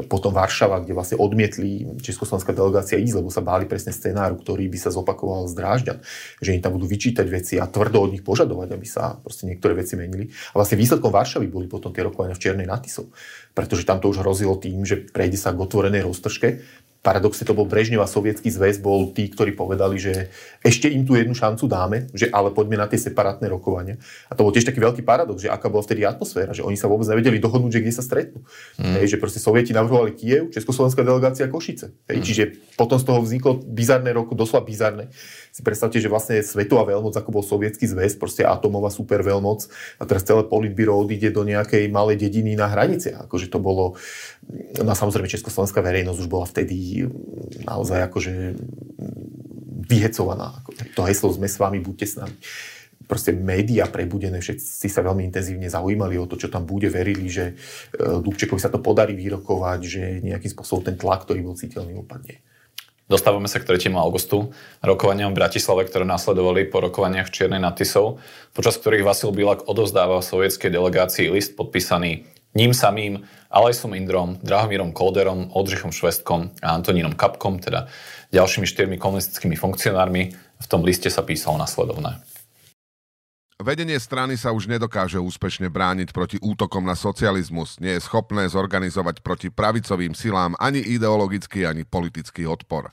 Potom Varšava, kde vlastne odmietli československá delegácia ísť, lebo sa báli presne scenáru, ktorý by sa zopakoval z Drážďan, že im tam budú vyčítať veci a tvrdo od nich požadovať, aby sa proste niektoré veci menili. A vlastne výsledkom Varšavy boli potom tie rokovania v Čiernej nad Tisou, pretože tam to už hrozilo tým, že prejde sa k otvorenej roztržke. Paradoxne to bol Brežnev a Sovietský zväz, bol tí, ktorí povedali, že ešte im tú jednu šancu dáme, že ale poďme na tie separátne rokovania. A to bol tiež taký veľký paradox, že aká bola vtedy atmosféra, že oni sa vôbec nevedeli dohodnúť, že kde sa stretnú. Hej, že proste Sovieti navrhovali Kyjev, československá delegácia Košice. Hej, čiže potom z toho vzniklo bizarné roko, doslova bizarné. Si predstavte, že vlastne svetová veľmoc, ako bol Sovietský zväz, proste atómová superveľmoc, a teraz celé politbíro odíde do nejakej malej dediny na hranici. Akože to bolo, no samozrejme československá verejnosť už bola vtedy naozaj akože vyhecovaná. To heslo sme s vami, buďte s nami. Proste médiá prebudené, všetci sa veľmi intenzívne zaujímali o to, čo tam bude, verili, že Dubčekovi sa to podarí vyrokovať, že nejakým spôsobom ten tlak, ktorý bol cítelný, upadne. Dostávame sa k 3. augustu, rokovaniam v Bratislave, ktoré nasledovali po rokovaniach Čiernej nad Tisou, počas ktorých Vasil Biľak odovzdáva sovietskej delegácii list podpísaný ním samým, Alojzom Indrom, Drahomírom Kolderom, Oldřichom Švestkom a Antonínom Kapkom, teda ďalšími 4 komunistickými funkcionármi. V tom liste sa písalo nasledovné. Vedenie strany sa už nedokáže úspešne brániť proti útokom na socializmus, nie je schopné zorganizovať proti pravicovým silám ani ideologický, ani politický odpor.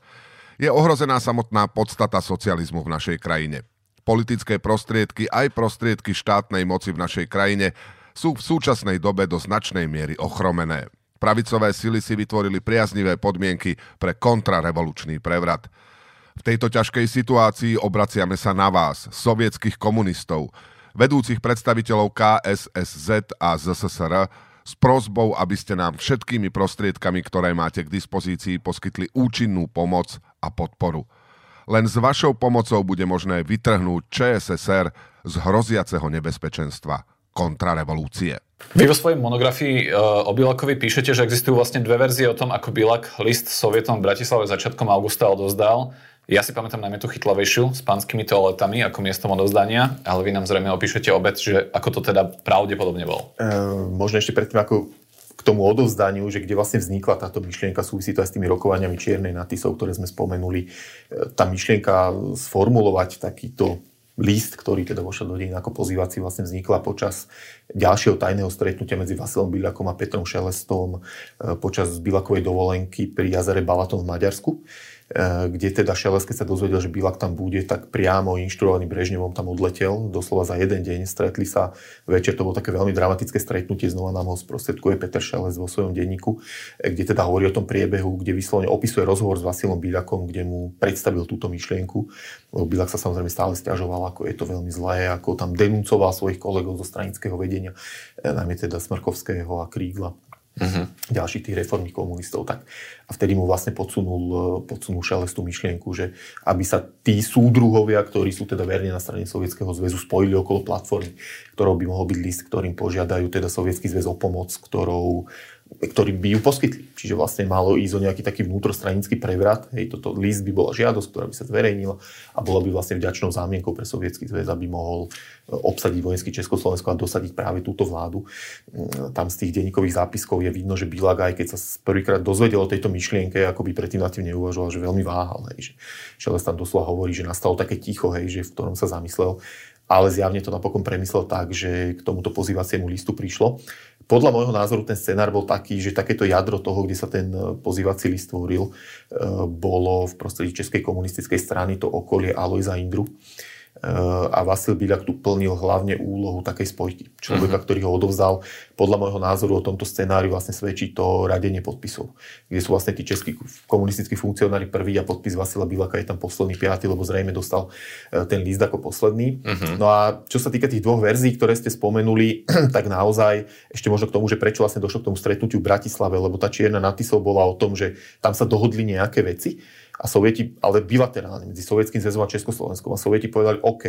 Je ohrozená samotná podstata socializmu v našej krajine. Politické prostriedky aj prostriedky štátnej moci v našej krajine sú v súčasnej dobe do značnej miery ochromené. Pravicové sily si vytvorili priaznivé podmienky pre kontrarevolučný prevrat. V tejto ťažkej situácii obraciame sa na vás, sovietských komunistov, vedúcich predstaviteľov KSSZ a ZSSR, s prosbou, aby ste nám všetkými prostriedkami, ktoré máte k dispozícii, poskytli účinnú pomoc a podporu. Len s vašou pomocou bude možné vytrhnúť ČSSR z hroziaceho nebezpečenstva kontrarevolúcie. Vy vo svojej monografii o Bilakovi píšete, že existujú vlastne dve verzie o tom, ako Bilak list Sovietom v Bratislave začiatkom augusta odovzdal. Ja si pamätám najmä tú chytlavejšiu s pánskymi toaletami ako miestom odovzdania, ale vy nám zrejme opíšete obec, že ako to teda pravdepodobne bolo. Možno ešte predtým ako k tomu odovzdaniu, že kde vlastne vznikla táto myšlienka, súvisí to aj s tými rokovaniami Čiernej nad Tisou, ktoré sme spomenuli. Tá myšlienka sformulovať takýto list, ktorý teda vošiel do dejín ako pozývací, vlastne vznikla počas ďalšieho tajného stretnutia medzi Vasilom Biľakom a Petrom Šelestom počas Biľakovej dovolenky pri jazere Balaton v Maďarsku, kde teda Šelest, keď sa dozvedel, že Biľak tam bude, tak priamo inštruovaný Brežnevom tam odletel, doslova za jeden deň, stretli sa večer, to bolo také veľmi dramatické stretnutie, znova nám ho sprostredkuje Peter Šelest vo svojom denníku, kde teda hovorí o tom priebehu, kde vyslovene opisuje rozhovor s Vasilom Biľakom, kde mu predstavil túto myšlienku. Biľak sa samozrejme stále sťažoval, ako je to veľmi zlé, ako tam denuncoval svojich kolegov zo stranického vedenia, najmä teda Smrkovského a Krígla, ďalších tých reformných komunistov. Tak. A vtedy mu vlastne podsunul Šelest tú myšlienku, že aby sa tí súdruhovia, ktorí sú teda verne na strane Sovietskeho zväzu, spojili okolo platformy, ktorou by mohol byť list, ktorým požiadajú teda Sovietsky zväz o pomoc, ktorým by ju poskytli. Čiže vlastne malo ísť o nejaký taký vnútrostranický prevrat. Hej, toto list by bola žiadosť, ktorá by sa zverejnila a bola by vlastne vďačnou zámienkou pre Sovietsky zväz, aby mohol obsadiť vojenský Československo a dosadiť práve túto vládu. Tam z tých denníkových zápiskov je vidno, že Biľak, aj keď sa prvýkrát dozvedel o tejto myšlienke, ako by predtým na tým neuvažoval, že veľmi váhal. Hej, že Šelest tam doslova hovorí, že nastalo také ticho, hej, že v ktorom sa zamyslel, ale zjavne to napokon premyslel tak, že k tomuto pozývaciemu listu prišlo. Podľa môjho názoru ten scenár bol taký, že takéto jadro toho, kde sa ten pozývací list tvoril, bolo v prostredí Českej komunistickej strany, to okolie Alojza Indru. A Vasil Biľak tu plnil hlavne úlohu takej spojky. Človeka, ktorý ho odovzdal, podľa môjho názoru o tomto scenáriu vlastne svedčí to radenie podpisov, kde sú vlastne tí českí komunistickí funkcionári prvý a podpis Vasila Biľaka je tam posledný, 5., lebo zrejme dostal ten list ako posledný. No a čo sa týka tých dvoch verzií, ktoré ste spomenuli, tak naozaj ešte možno k tomu, že prečo vlastne došlo k tomu stretnutiu v Bratislave, lebo tá Čierna nad Tisou bola o tom, že tam sa dohodli nejaké veci. A Sovieti, ale bilaterálne, medzi Sovietským zväzom a Československom. A Sovieti povedali, OK,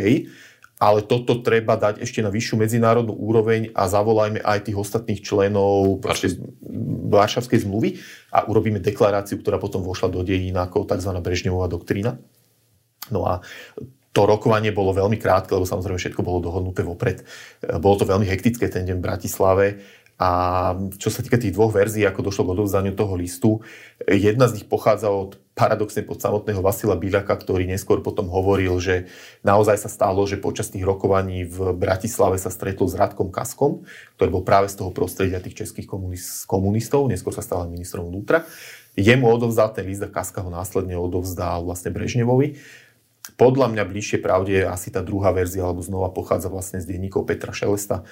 ale toto treba dať ešte na vyššiu medzinárodnú úroveň a zavolajme aj tých ostatných členov Varšavskej zmluvy a urobíme deklaráciu, ktorá potom vošla do dejín ako tzv. Brežnevová doktrína. No a to rokovanie bolo veľmi krátke, lebo samozrejme všetko bolo dohodnuté vopred. Bolo to veľmi hektické ten deň v Bratislave. A čo sa týka tých dvoch verzií, ako došlo k odovzdaniu toho listu, jedna z nich pochádza od paradoxne pod samotného Vasila Biľaka, ktorý neskôr potom hovoril, že naozaj sa stalo, že počas tých rokovaní v Bratislave sa stretol s Radkom Kaskom, ktorý bol práve z toho prostredia tých českých komunistov, neskôr sa stal ministrom vnútra. Jemu odovzdal ten list a Kaska ho následne odovzdal vlastne Brežnevovi. Podľa mňa bližšie pravde je asi tá druhá verzia, alebo znova pochádza vlastne z denníkov Petra Šelesta,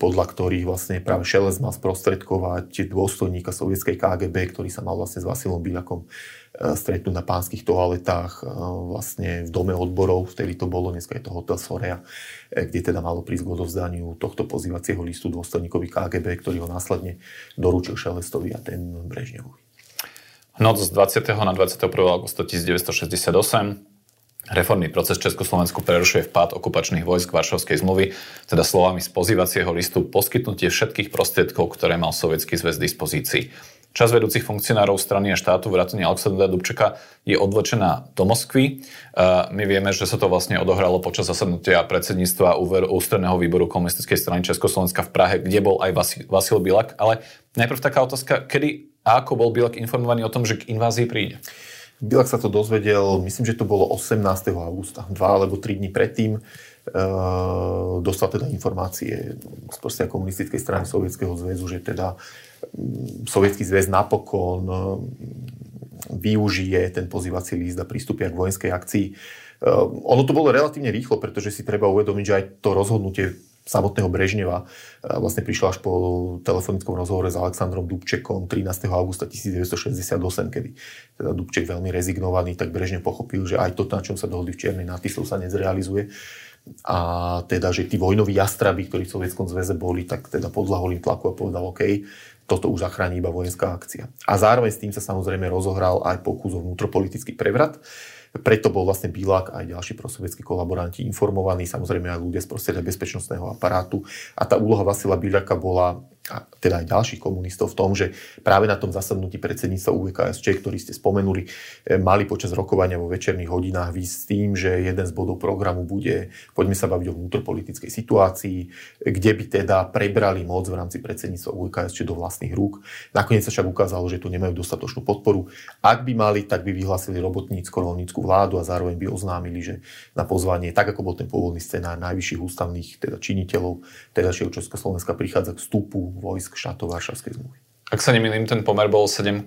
podľa ktorých vlastne práve Šelest mal sprostredkovať dôstojníka sovietskej KGB, ktorý sa mal vlastne s Vasilom Biľakom stretnúť na pánskych toaletách vlastne v dome odborov, vtedy to bolo, dneska je to hotel Sorea, kde teda malo prísť k odovzdaniu tohto pozývacieho listu dôstojníkovi KGB, ktorý ho následne doručil Šelestovi a ten Brežnevovi. Noc z 20. na 21. augusta 1968 reformný proces Československu prerušuje vpád okupačných vojsk Varšavskej zmluvy, teda slovami z pozývacieho listu poskytnutie všetkých prostriedkov, ktoré mal Sovietsky zväz v dispozícii. Časť vedúcich funkcionárov strany a štátu vrátane Alexandra Dubčeka je odvlečená do Moskvy. My vieme, že sa to vlastne odohralo počas zasadnutia predsedníctva ústredného výboru komunistickej strany Československa v Prahe, kde bol aj Vasil Biľak. Ale najprv taká otázka, kedy a ako bol Biľak informovaný o tom, že k invázii príde? Biľak sa to dozvedel, myslím, že to bolo 18. augusta, 2 alebo 3 dní predtým. Dostal teda informácie z prostredia komunistickej strany Sovietskeho zväzu, že teda Sovietský zväz napokon využije ten pozývací líst a pristúpia k vojenskej akcii. Ono to bolo relatívne rýchlo, pretože si treba uvedomiť, že aj to rozhodnutie samotného Brežneva vlastne prišlo až po telefonickom rozhovore s Alexandrom Dubčekom 13. augusta 1968, kedy teda Dubček veľmi rezignovaný, tak Brežnev pochopil, že aj to, na čom sa dohodli v Čiernej nad Tisľou, sa nezrealizuje. A teda, že tí vojnoví jastraby, ktorí v Sovietskom zväze boli, tak teda podľahol tlaku a povedal, OK, toto už zachrání iba vojenská akcia. A zároveň s tým sa samozrejme rozohral aj pokus o vnútropolitický prevrat. Preto bol vlastne Biľak a aj ďalší prosovietskí kolaboranti informovaní, samozrejme aj ľudia z prostredia bezpečnostného aparátu. A tá úloha Vasila Biľaka bola, a teda aj ďalších komunistov, v tom, že práve na tom zasadnutí predsedníctva UVKSČ, ktorý ste spomenuli, mali počas rokovania vo večerných hodinách výsť s tým, že jeden z bodov programu bude, poďme sa baviť o vnútropolitickej situácii, kde by teda prebrali moc v rámci predsedníctva UVKSČ do vlastných rúk. Nakoniec sa však ukázalo, že tu nemajú dostatočnú podporu. Ak by mali, tak by vyhlásili robotnícko-roľnícku vládu a zároveň by oznámili, že na pozvanie, tak ako bol ten pôvodný scenár najvyšších ústavných teda činiteľov tedajšieho Československa, prichádza k vstupu vojsk štátov Varšavskej zmluvy. Ak sa nemýlim, ten pomer bol 7:4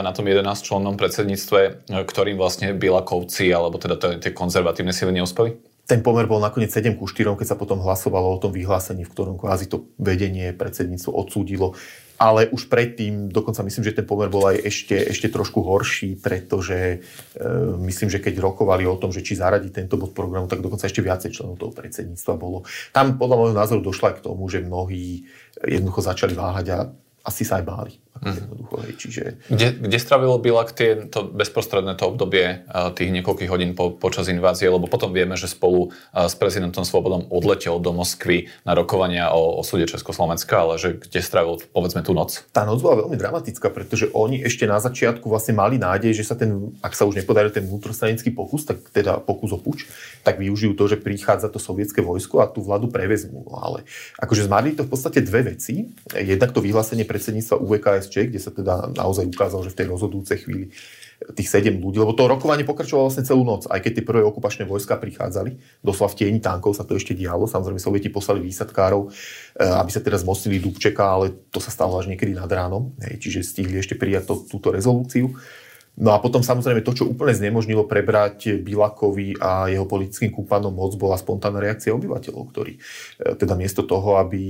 na tom 11 člennom predsedníctve, ktorým vlastne Biľakovci, alebo teda tie konzervatívne sily neuspeli? Ten pomer bol nakoniec 7:4, keď sa potom hlasovalo o tom vyhlásení, v ktorom kvázi to vedenie predsedníctvo odsúdilo. Ale už predtým, dokonca myslím, že ten pomer bol aj ešte trošku horší, pretože myslím, že keď rokovali o tom, že či zaradiť tento bod programu, tak dokonca ešte viacej členov toho predsedníctva bolo. Tam podľa môjho názoru došlo aj k tomu, že mnohí jednoducho začali váhať a asi sa aj báli. Čiže... Kde strávil Biľak to bezprostredné to obdobie tých niekoľkých hodín počas invázie? Lebo potom vieme, že spolu s prezidentom Svobodom odletel do Moskvy na rokovania o súde Československa, ale že kde strávil, povedzme, tú noc? Tá noc bola veľmi dramatická, pretože oni ešte na začiatku vlastne mali nádej, že sa ten, ak sa už nepodaril ten vnútrostranický pokus, tak teda pokus o puč, tak využijú to, že prichádza to sovietské vojsko a tú vládu prevezmú. Ale akože zmarili to v podstate dve veci. Jednak to vyhlásenie predsedníctva UVKSČ, kde sa teda naozaj ukázalo, že v tej rozhodujúcej chvíli tých 7 ľudí, lebo to rokovanie pokračovalo vlastne celú noc, aj keď tie prvé okupačné vojska prichádzali, doslova v tieni tankov sa to ešte dialo, samozrejme sovieti poslali výsadkárov, aby sa teda zmocnili Dubčeka, ale to sa stalo až niekedy nad ránom, čiže stihli ešte prijať túto rezolúciu. No a potom samozrejme to, čo úplne znemožnilo prebrať Biľakovi a jeho politickým kúpanom moc, bola spontánna reakcia obyvateľov, ktorí teda miesto toho, aby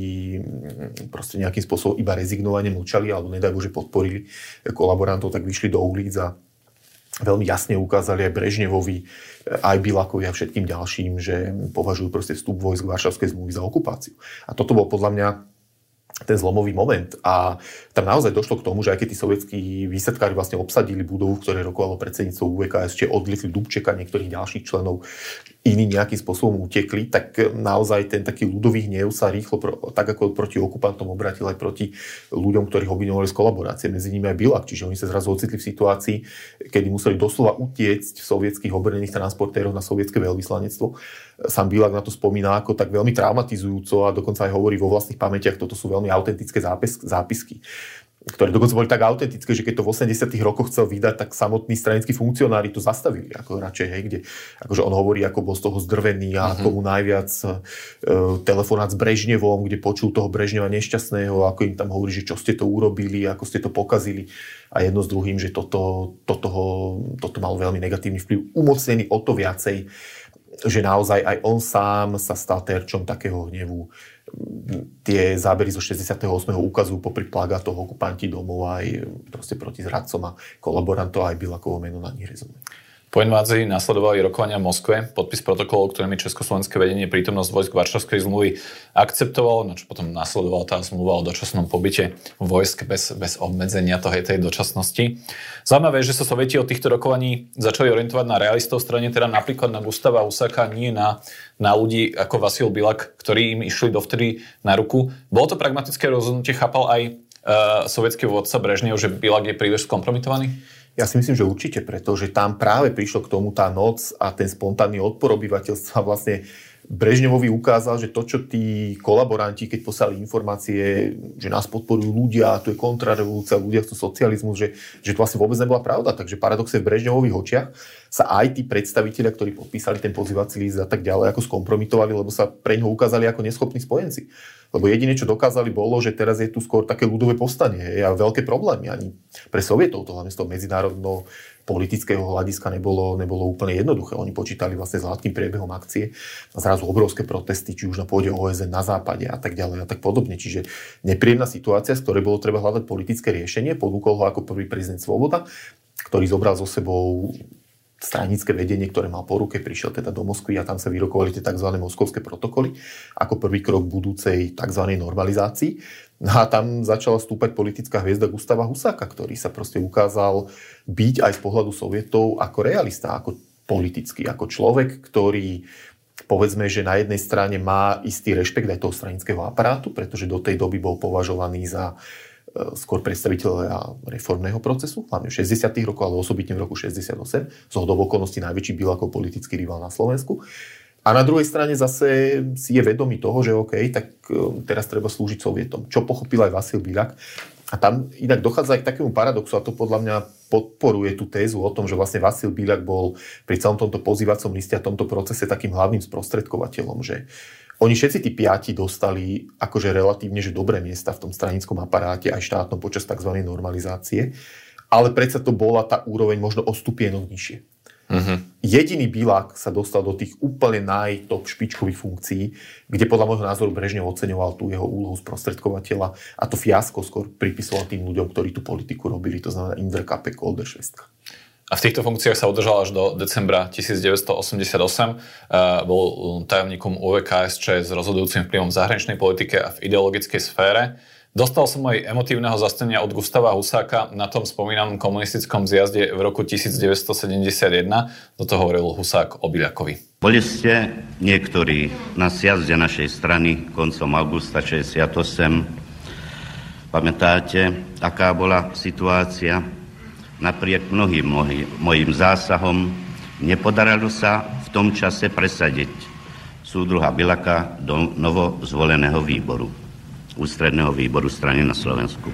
proste nejakým spôsobom iba rezignovane mlčali alebo nedaj Bože podporili kolaborantov, tak vyšli do ulic a veľmi jasne ukázali aj Brežnevovi, aj Biľakovi a všetkým ďalším, že považujú proste vstup vojsk Varšavskej zmluvy za okupáciu. A toto bol podľa mňa ten zlomový moment. A tam naozaj došlo k tomu, že aj keď tí sovietskí výsadkári vlastne obsadili budovu, v ktorej rokovalo predsedníctvo UVKSČ, odlietli Dubčeka, niektorých ďalších členov, iní nejakým spôsobom utekli, tak naozaj ten taký ľudový hnev sa rýchlo, tak ako proti okupantom, obratil aj proti ľuďom, ktorých obviňovali z kolaborácie, medzi nimi aj Biľak. Čiže oni sa zrazu ocitli v situácii, kedy museli doslova utiecť sovietských obrnených transportérov na sovietske veľvyslanectvo. Sám Biľak na to spomína ako tak veľmi traumatizujúco a dokonca aj hovorí vo vlastných pamätiach, toto sú veľmi autentické zápisky, ktoré dokonca boli tak autentické, že keď to v 80-tych rokoch chcel vydať, tak samotní stranickí funkcionári to zastavili, ako radšej, hej, kde akože on hovorí, ako bol z toho zdrvený a ako mu najviac telefonát s Brežnevom, kde počul toho Brežneva nešťastného, ako im tam hovorí, že čo ste to urobili, ako ste to pokazili a jedno s druhým, že toto malo veľmi negatívny vplyv, umocnený o to viacej, že naozaj aj on sám sa stal terčom takého hnevu. Tie zábery zo 68. ukazujú popri plagátoch okupanti domov aj proste proti zradcom a kolaborantov, aj Biľakovo meno na nich rezonuje. Po invázii nasledovali rokovania v Moskve, podpis protokolov, ktorými československé vedenie prítomnosť vojsk Varšavskej zmluvy akceptovalo, na čo potom nasledovala tá zmluva o dočasnom pobyte vojsk bez obmedzenia tej dočasnosti. Zaujímavé je, že sa sovieti od týchto rokovaní začali orientovať na realistov strane, teda napríklad na Gustáva Husáka, nie na ľudí ako Vasil Biľak, ktorí im išli dovtedy na ruku. Bolo to pragmatické rozhodnutie, chápal aj sovietský vodca Brežnev, že Biľak je príliš skompromitovaný? Ja si myslím, že určite, pretože tam práve prišlo k tomu tá noc a ten spontánny odpor obyvateľstva vlastne Brežnevovi ukázal, že to, čo tí kolaboranti, keď poslali informácie, že nás podporujú ľudia, tu je kontrarevolúcia, ľudia chcú socializmus, že to vlastne vôbec nebola pravda. Takže paradoxne v Brežnevových očiach sa aj tí predstavitelia, ktorí podpísali ten pozývací list a tak ďalej, ako skompromitovali, lebo sa pre ňoho ukázali ako neschopní spojenci. Lebo jediné, čo dokázali, bolo, že teraz je tu skôr také ľudové povstanie a veľké problémy. Ani pre Sovietov to hlavne z toho medzinárodno-politického hľadiska nebolo úplne jednoduché. Oni počítali vlastne s hladkým priebehom akcie a zrazu obrovské protesty, či už na pôde OSN, na západe a tak ďalej a tak podobne. Čiže nepríjemná situácia, z ktorej bolo treba hľadať politické riešenie, ponúkol ho ako prvý prezident Svoboda, ktorý zobral so sebou stranické vedenie, ktoré mal po ruke, prišiel teda do Moskvy a tam sa vyrokovali tie tzv. Moskovské protokoly ako prvý krok budúcej tzv. Normalizácii. No a tam začala vstúpať politická hviezda Gustáva Husáka, ktorý sa proste ukázal byť aj z pohľadu Sovietov ako realista, ako politický, ako človek, ktorý povedzme, že na jednej strane má istý rešpekt aj toho stranického aparátu, pretože do tej doby bol považovaný za skôr predstaviteľa reformného procesu, hlavne v 60. rokoch, ale osobitne v roku 68, z hodou okolností najväčší Biľakov politický rival na Slovensku. A na druhej strane zase si je vedomý toho, že OK, tak teraz treba slúžiť Sovietom, čo pochopil aj Vasil Biľak. A tam inak dochádza aj k takému paradoxu, a to podľa mňa podporuje tú tézu o tom, že vlastne Vasil Biľak bol pri celom tomto pozývacom liste a tomto procese takým hlavným sprostredkovateľom, že oni všetci tí piati dostali akože relatívne že dobré miesta v tom stranickom aparáte aj štátnom počas tzv. Normalizácie, ale predsa to bola tá úroveň možno o stupienok nižšie. Mm-hmm. Jediný Biľak sa dostal do tých úplne najtop špičkových funkcií, kde podľa môjho názoru Brežnev oceňoval tú jeho úlohu sprostredkovateľa a to fiasko skôr pripisoval tým ľuďom, ktorí tú politiku robili, to znamená Indra Kapek, Older Švestka. A v týchto funkciách sa udržal až do decembra 1988. Bol tajomníkom UVKSČ s rozhodujúcim vplyvom v zahraničnej politike a v ideologickej sfére. Dostal som aj emotívneho zastania od Gustáva Husáka na tom spomínanom komunistickom zjazde v roku 1971. Toto hovoril Husák o Biľakovi. Boli ste niektorí na zjazde našej strany koncom augusta 1968. Pamätáte, aká bola situácia? Napriek mnohým mojim zásahom nepodarilo sa v tom čase presadiť súdruha Biľaka do novozvoleného výboru, ústredného výboru strany na Slovensku.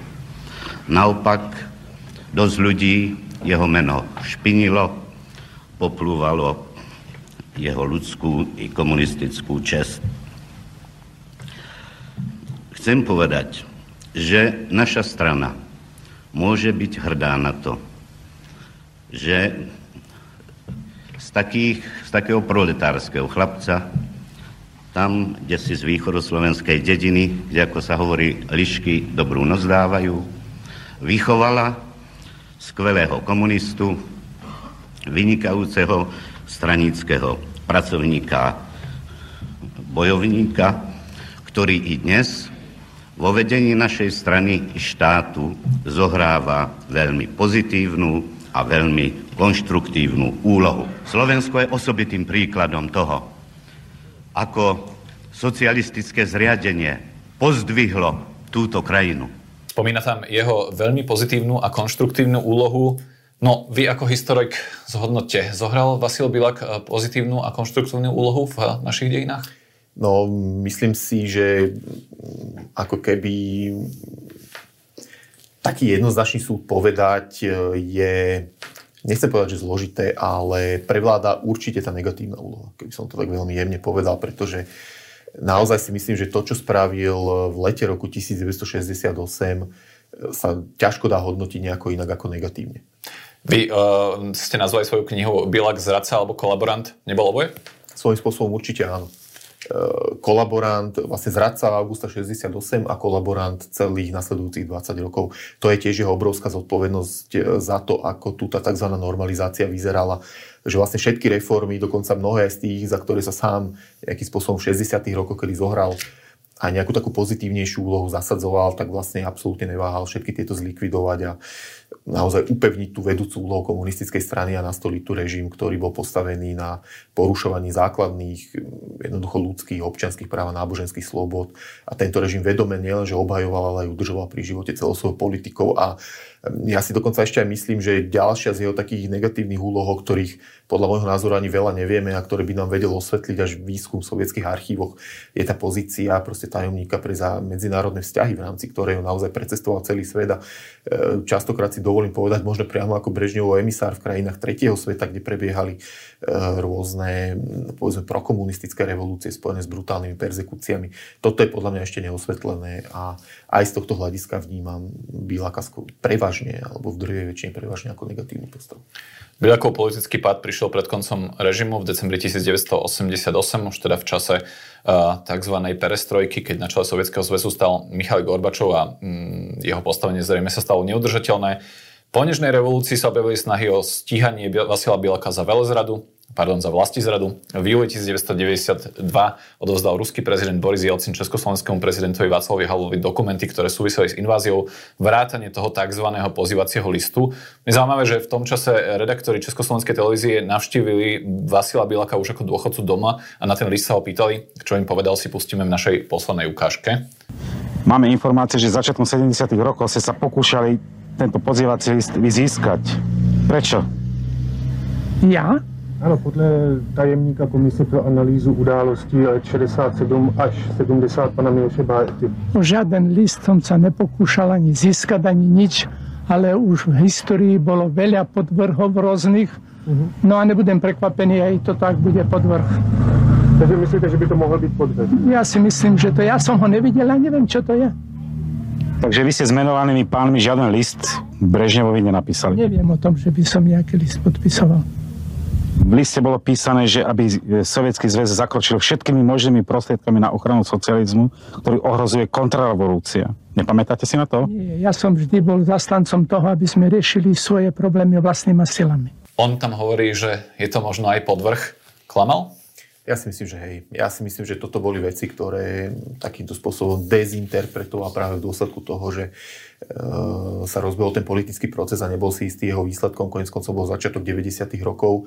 Naopak, dosť ľudí jeho meno špinilo, poplúvalo jeho ľudskú i komunistickú česť. Chcem povedať, že naša strana môže byť hrdá na to, že z takého proletárskeho chlapca, tam, kde si z východoslovenskej dediny, kde, ako sa hovorí, lišky dobrú noc dávajú, vychovala skvelého komunistu, vynikajúceho stranického pracovníka, bojovníka, ktorý i dnes vo vedení našej strany i štátu zohráva veľmi pozitívnu a veľmi konštruktívnu úlohu. Slovensko je osobitým príkladom toho, ako socialistické zriadenie pozdvihlo túto krajinu. Spomína tam jeho veľmi pozitívnu a konštruktívnu úlohu. No, vy ako historik zhodnoťte, zohral Vasil Biľak pozitívnu a konštruktívnu úlohu v našich dejinách? No, myslím si, že ako keby taký jednoznačný súd povedať je, nechcem povedať, že zložité, ale prevláda určite tá negatívna úloha, keby som to tak veľmi jemne povedal, pretože naozaj si myslím, že to, čo spravil v lete roku 1968, sa ťažko dá hodnotiť nejako inak ako negatívne. Vy ste nazvali svoju knihu Biľak, zradca alebo kolaborant, nebolo oboje? Svojím spôsobom určite áno. Kolaborant, vlastne zradca augusta 68 a kolaborant celých nasledujúcich 20 rokov. To je tiež jeho obrovská zodpovednosť za to, ako tu tá tzv. Normalizácia vyzerala. Že vlastne všetky reformy, dokonca mnohé z tých, za ktoré sa sám nejakým spôsobom v 60. rokoch, kedy zohral a nejakú takú pozitívnejšiu úlohu zasadzoval, tak vlastne absolútne neváhal všetky tieto zlikvidovať a naozaj upevniť tú vedúcu úlohu komunistickej strany a nastoliť tu režim, ktorý bol postavený na porušovaní základných, jednoducho ľudských, občianskych práv a náboženských slobod. A tento režim vedome nielenže obhajoval, ale aj udržoval pri živote celou svojou politikou. A ja si dokonca ešte aj myslím, že ďalšia z jeho takých negatívnych úloh, o ktorých podľa môjho názoru ani veľa nevieme a ktoré by nám vedel osvetliť až výskum v sovietských archívoch, je tá pozícia proste tajomníka pre medzinárodné vzťahy, v rámci ktorého naozaj precestoval celý svet. A častokrát si dovolím povedať, možno priamo ako Brežňovov emisár v krajinách tretieho sveta, kde prebiehali rôzne, povedzme, prokomunistické revolúcie spojené s brutálnymi perzekúciami. Toto je podľa mňa ešte neosvetlené a aj z tohto hľadiska vnímam Biľaka prevažne, alebo v druhej väčšine prevažne ako negatívnu postavu. Biľakov politický pád prišiel pred koncom režimu v decembri 1988, už teda v čase tzv. Perestrojky, keď na čele Sovietskeho zväzu stal Michail Gorbačov a jeho postavenie zrejme sa stalo neudržateľné. Po nežnej revolúcii sa objavili snahy o stíhanie Vasila Biľaka za vlastizradu. V júli 1992 odovzdal ruský prezident Boris Jelcin československému prezidentovi Václavovi Havlovi dokumenty, ktoré súviseli s inváziou, vrátane toho tzv. Pozývacieho listu. Je zaujímavé, že v tom čase redaktori Československej televízie navštívili Vasila Biľaka už ako dôchodcu doma a na ten list sa ho pýtali, čo im povedal, si pustíme v našej poslednej ukážke. Máme informácie, že začiatkom 70. rokov ste sa pokúšali tento pozývací list vyzískať. Prečo? Ja? Ano, podle tajemníka Komise pro analýzu událostí let 67 až 70 pana Miloše Bárty. Žiaden list som sa nepokúšal ani získať, ani nič, ale už v histórii bolo veľa podvrhov rôznych. No a nebudem prekvapený, aj to tak bude podvrh. Takže myslíte, že by to mohol byť podvrh? Ja si myslím, že to ja som ho nevidel a neviem, čo to je. Takže vy ste s menovanými pánmi žiaden list Brežňovovi nenapísali? Neviem o tom, že by som nejaký list podpisoval. V liste bolo písané, že aby Sovietský zväz zakročil všetkými možnými prostriedkami na ochranu socializmu, ktorý ohrozuje kontrarevolúcia. Nepamätáte si na to? Nie, ja som vždy bol zastancom toho, aby sme riešili svoje problémy vlastnými silami. On tam hovorí, že je to možno aj podvrh. Klamal? Ja si myslím, že hej. Ja si myslím, že toto boli veci, ktoré takýmto spôsobom dezinterpretoval práve v dôsledku toho, že sa rozbehol ten politický proces a nebol si istý jeho výsledkom. Koniec koncov bol začiatok 90. rokov.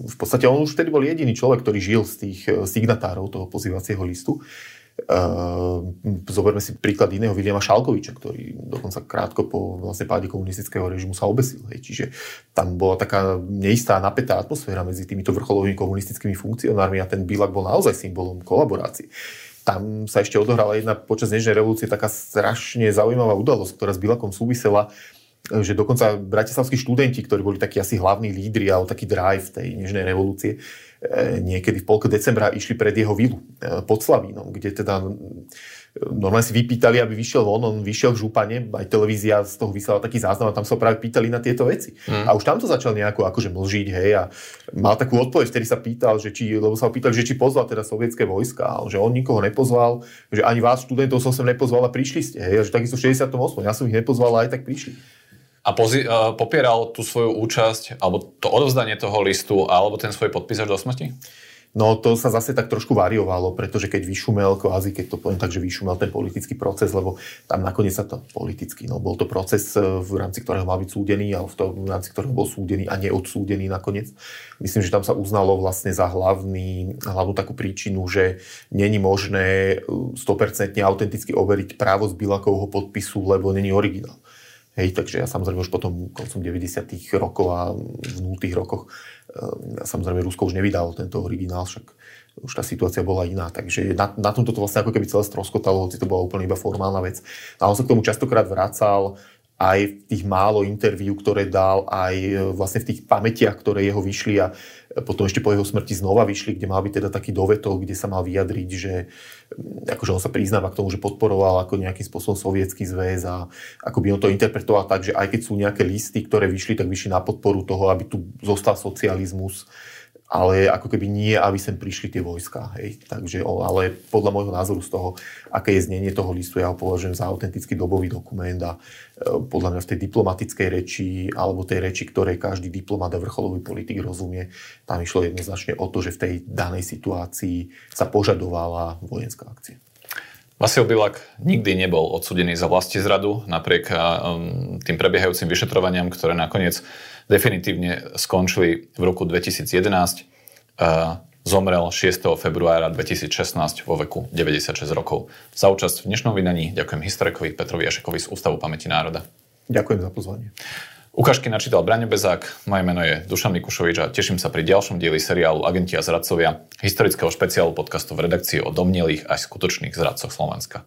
V podstate on už vtedy bol jediný človek, ktorý žil z tých signatárov toho pozývacieho listu. Zoberme si príklad iného Viliama Šalkoviča, ktorý dokonca krátko po vlastne páde komunistického režimu sa obesil. Hej. Čiže tam bola taká neistá, napätá atmosféra medzi týmito vrcholovými komunistickými funkcionármi a ten Biľak bol naozaj symbolom kolaborácie. Tam sa ešte odohrala jedna počas nežnej revolúcie taká strašne zaujímavá udalosť, ktorá s Biľakom súvisela, že dokonca bratislavskí študenti, ktorí boli takí asi hlavní lídri alebo taký drive tej nežnej revolúcie, niekedy v polke decembra išli pred jeho vilu pod Slavínom, kde teda normálne si vypýtali, aby vyšiel von, on vyšiel v župane, aj televízia z toho vyslala taký záznam a tam sa práve pýtali na tieto veci. A už tam to začal nejako akože mlžiť, hej, a mal takú odpoveď, ktorý sa pýtal, že či, lebo sa ho pýtali, že či pozval teda sovietské vojska, že on nikoho nepozval, že ani vás študentov som sem nepozval a prišli ste, hej, a že takisto v 68. Ja som ich nepozval a aj tak prišli. A popieral tú svoju účasť, alebo to odovzdanie toho listu, alebo ten svoj podpis až do smrti? No to sa zase tak trošku variovalo, pretože keď vyšumel, kvázi, keď to poviem tak, že vyšumel ten politický proces, lebo tam nakoniec sa to politicky, no bol to proces, v rámci ktorého mal byť súdený, ale v rámci ktorého bol súdený a neodsúdený nakoniec. Myslím, že tam sa uznalo vlastne za hlavnú takú príčinu, že není možné 100% autenticky overiť právo z Biľakovho podpisu, lebo není originál. Hej, takže ja samozrejme už potom koncom 90. rokov a v 0. rokoch samozrejme Rusko už nevydalo tento originál, však už tá situácia bola iná. Takže na tomto to vlastne ako keby celé stroskotalo, hoci to bola úplne iba formálna vec. A on sa k tomu častokrát vracal aj v tých málo interviú, ktoré dal, aj vlastne v tých pamätiach, ktoré jeho vyšli a potom ešte po jeho smrti znova vyšli, kde mal byť teda taký dovetok, kde sa mal vyjadriť, že akože on sa priznáva k tomu, že podporoval ako nejakým spôsobom Sovietský zväz a ako by on to interpretoval tak, že aj keď sú nejaké listy, ktoré vyšli, tak vyšli na podporu toho, aby tu zostal socializmus, ale ako keby nie, aby sem prišli tie vojská. Hej. Takže, ale podľa môjho názoru z toho, aké je znenie toho listu, ja ho považujem za autentický dobový dokument a podľa mňa v tej diplomatickej reči, alebo tej reči, ktorej každý diplomat a vrcholový politik rozumie, tam išlo jednoznačne o to, že v tej danej situácii sa požadovala vojenská akcia. Vasil Bilak nikdy nebol odsúdený za vlastizradu, napriek tým prebiehajúcim vyšetrovaniam, ktoré nakoniec definitívne skončili v roku 2011. Zomrel 6. februára 2016 vo veku 96 rokov. Za účasť v dnešnom vydaní ďakujem historikovi Petrovi Jašekovi z Ústavu pamäti národa. Ďakujem za pozvanie. Ukážky načítal Braňo Bezák, moje meno je Dušan Mikušovič a teším sa pri ďalšom dieli seriálu Agenti a zradcovia, historického špeciálu podcastu v redakcii o domnelých až skutočných zradcoch Slovenska.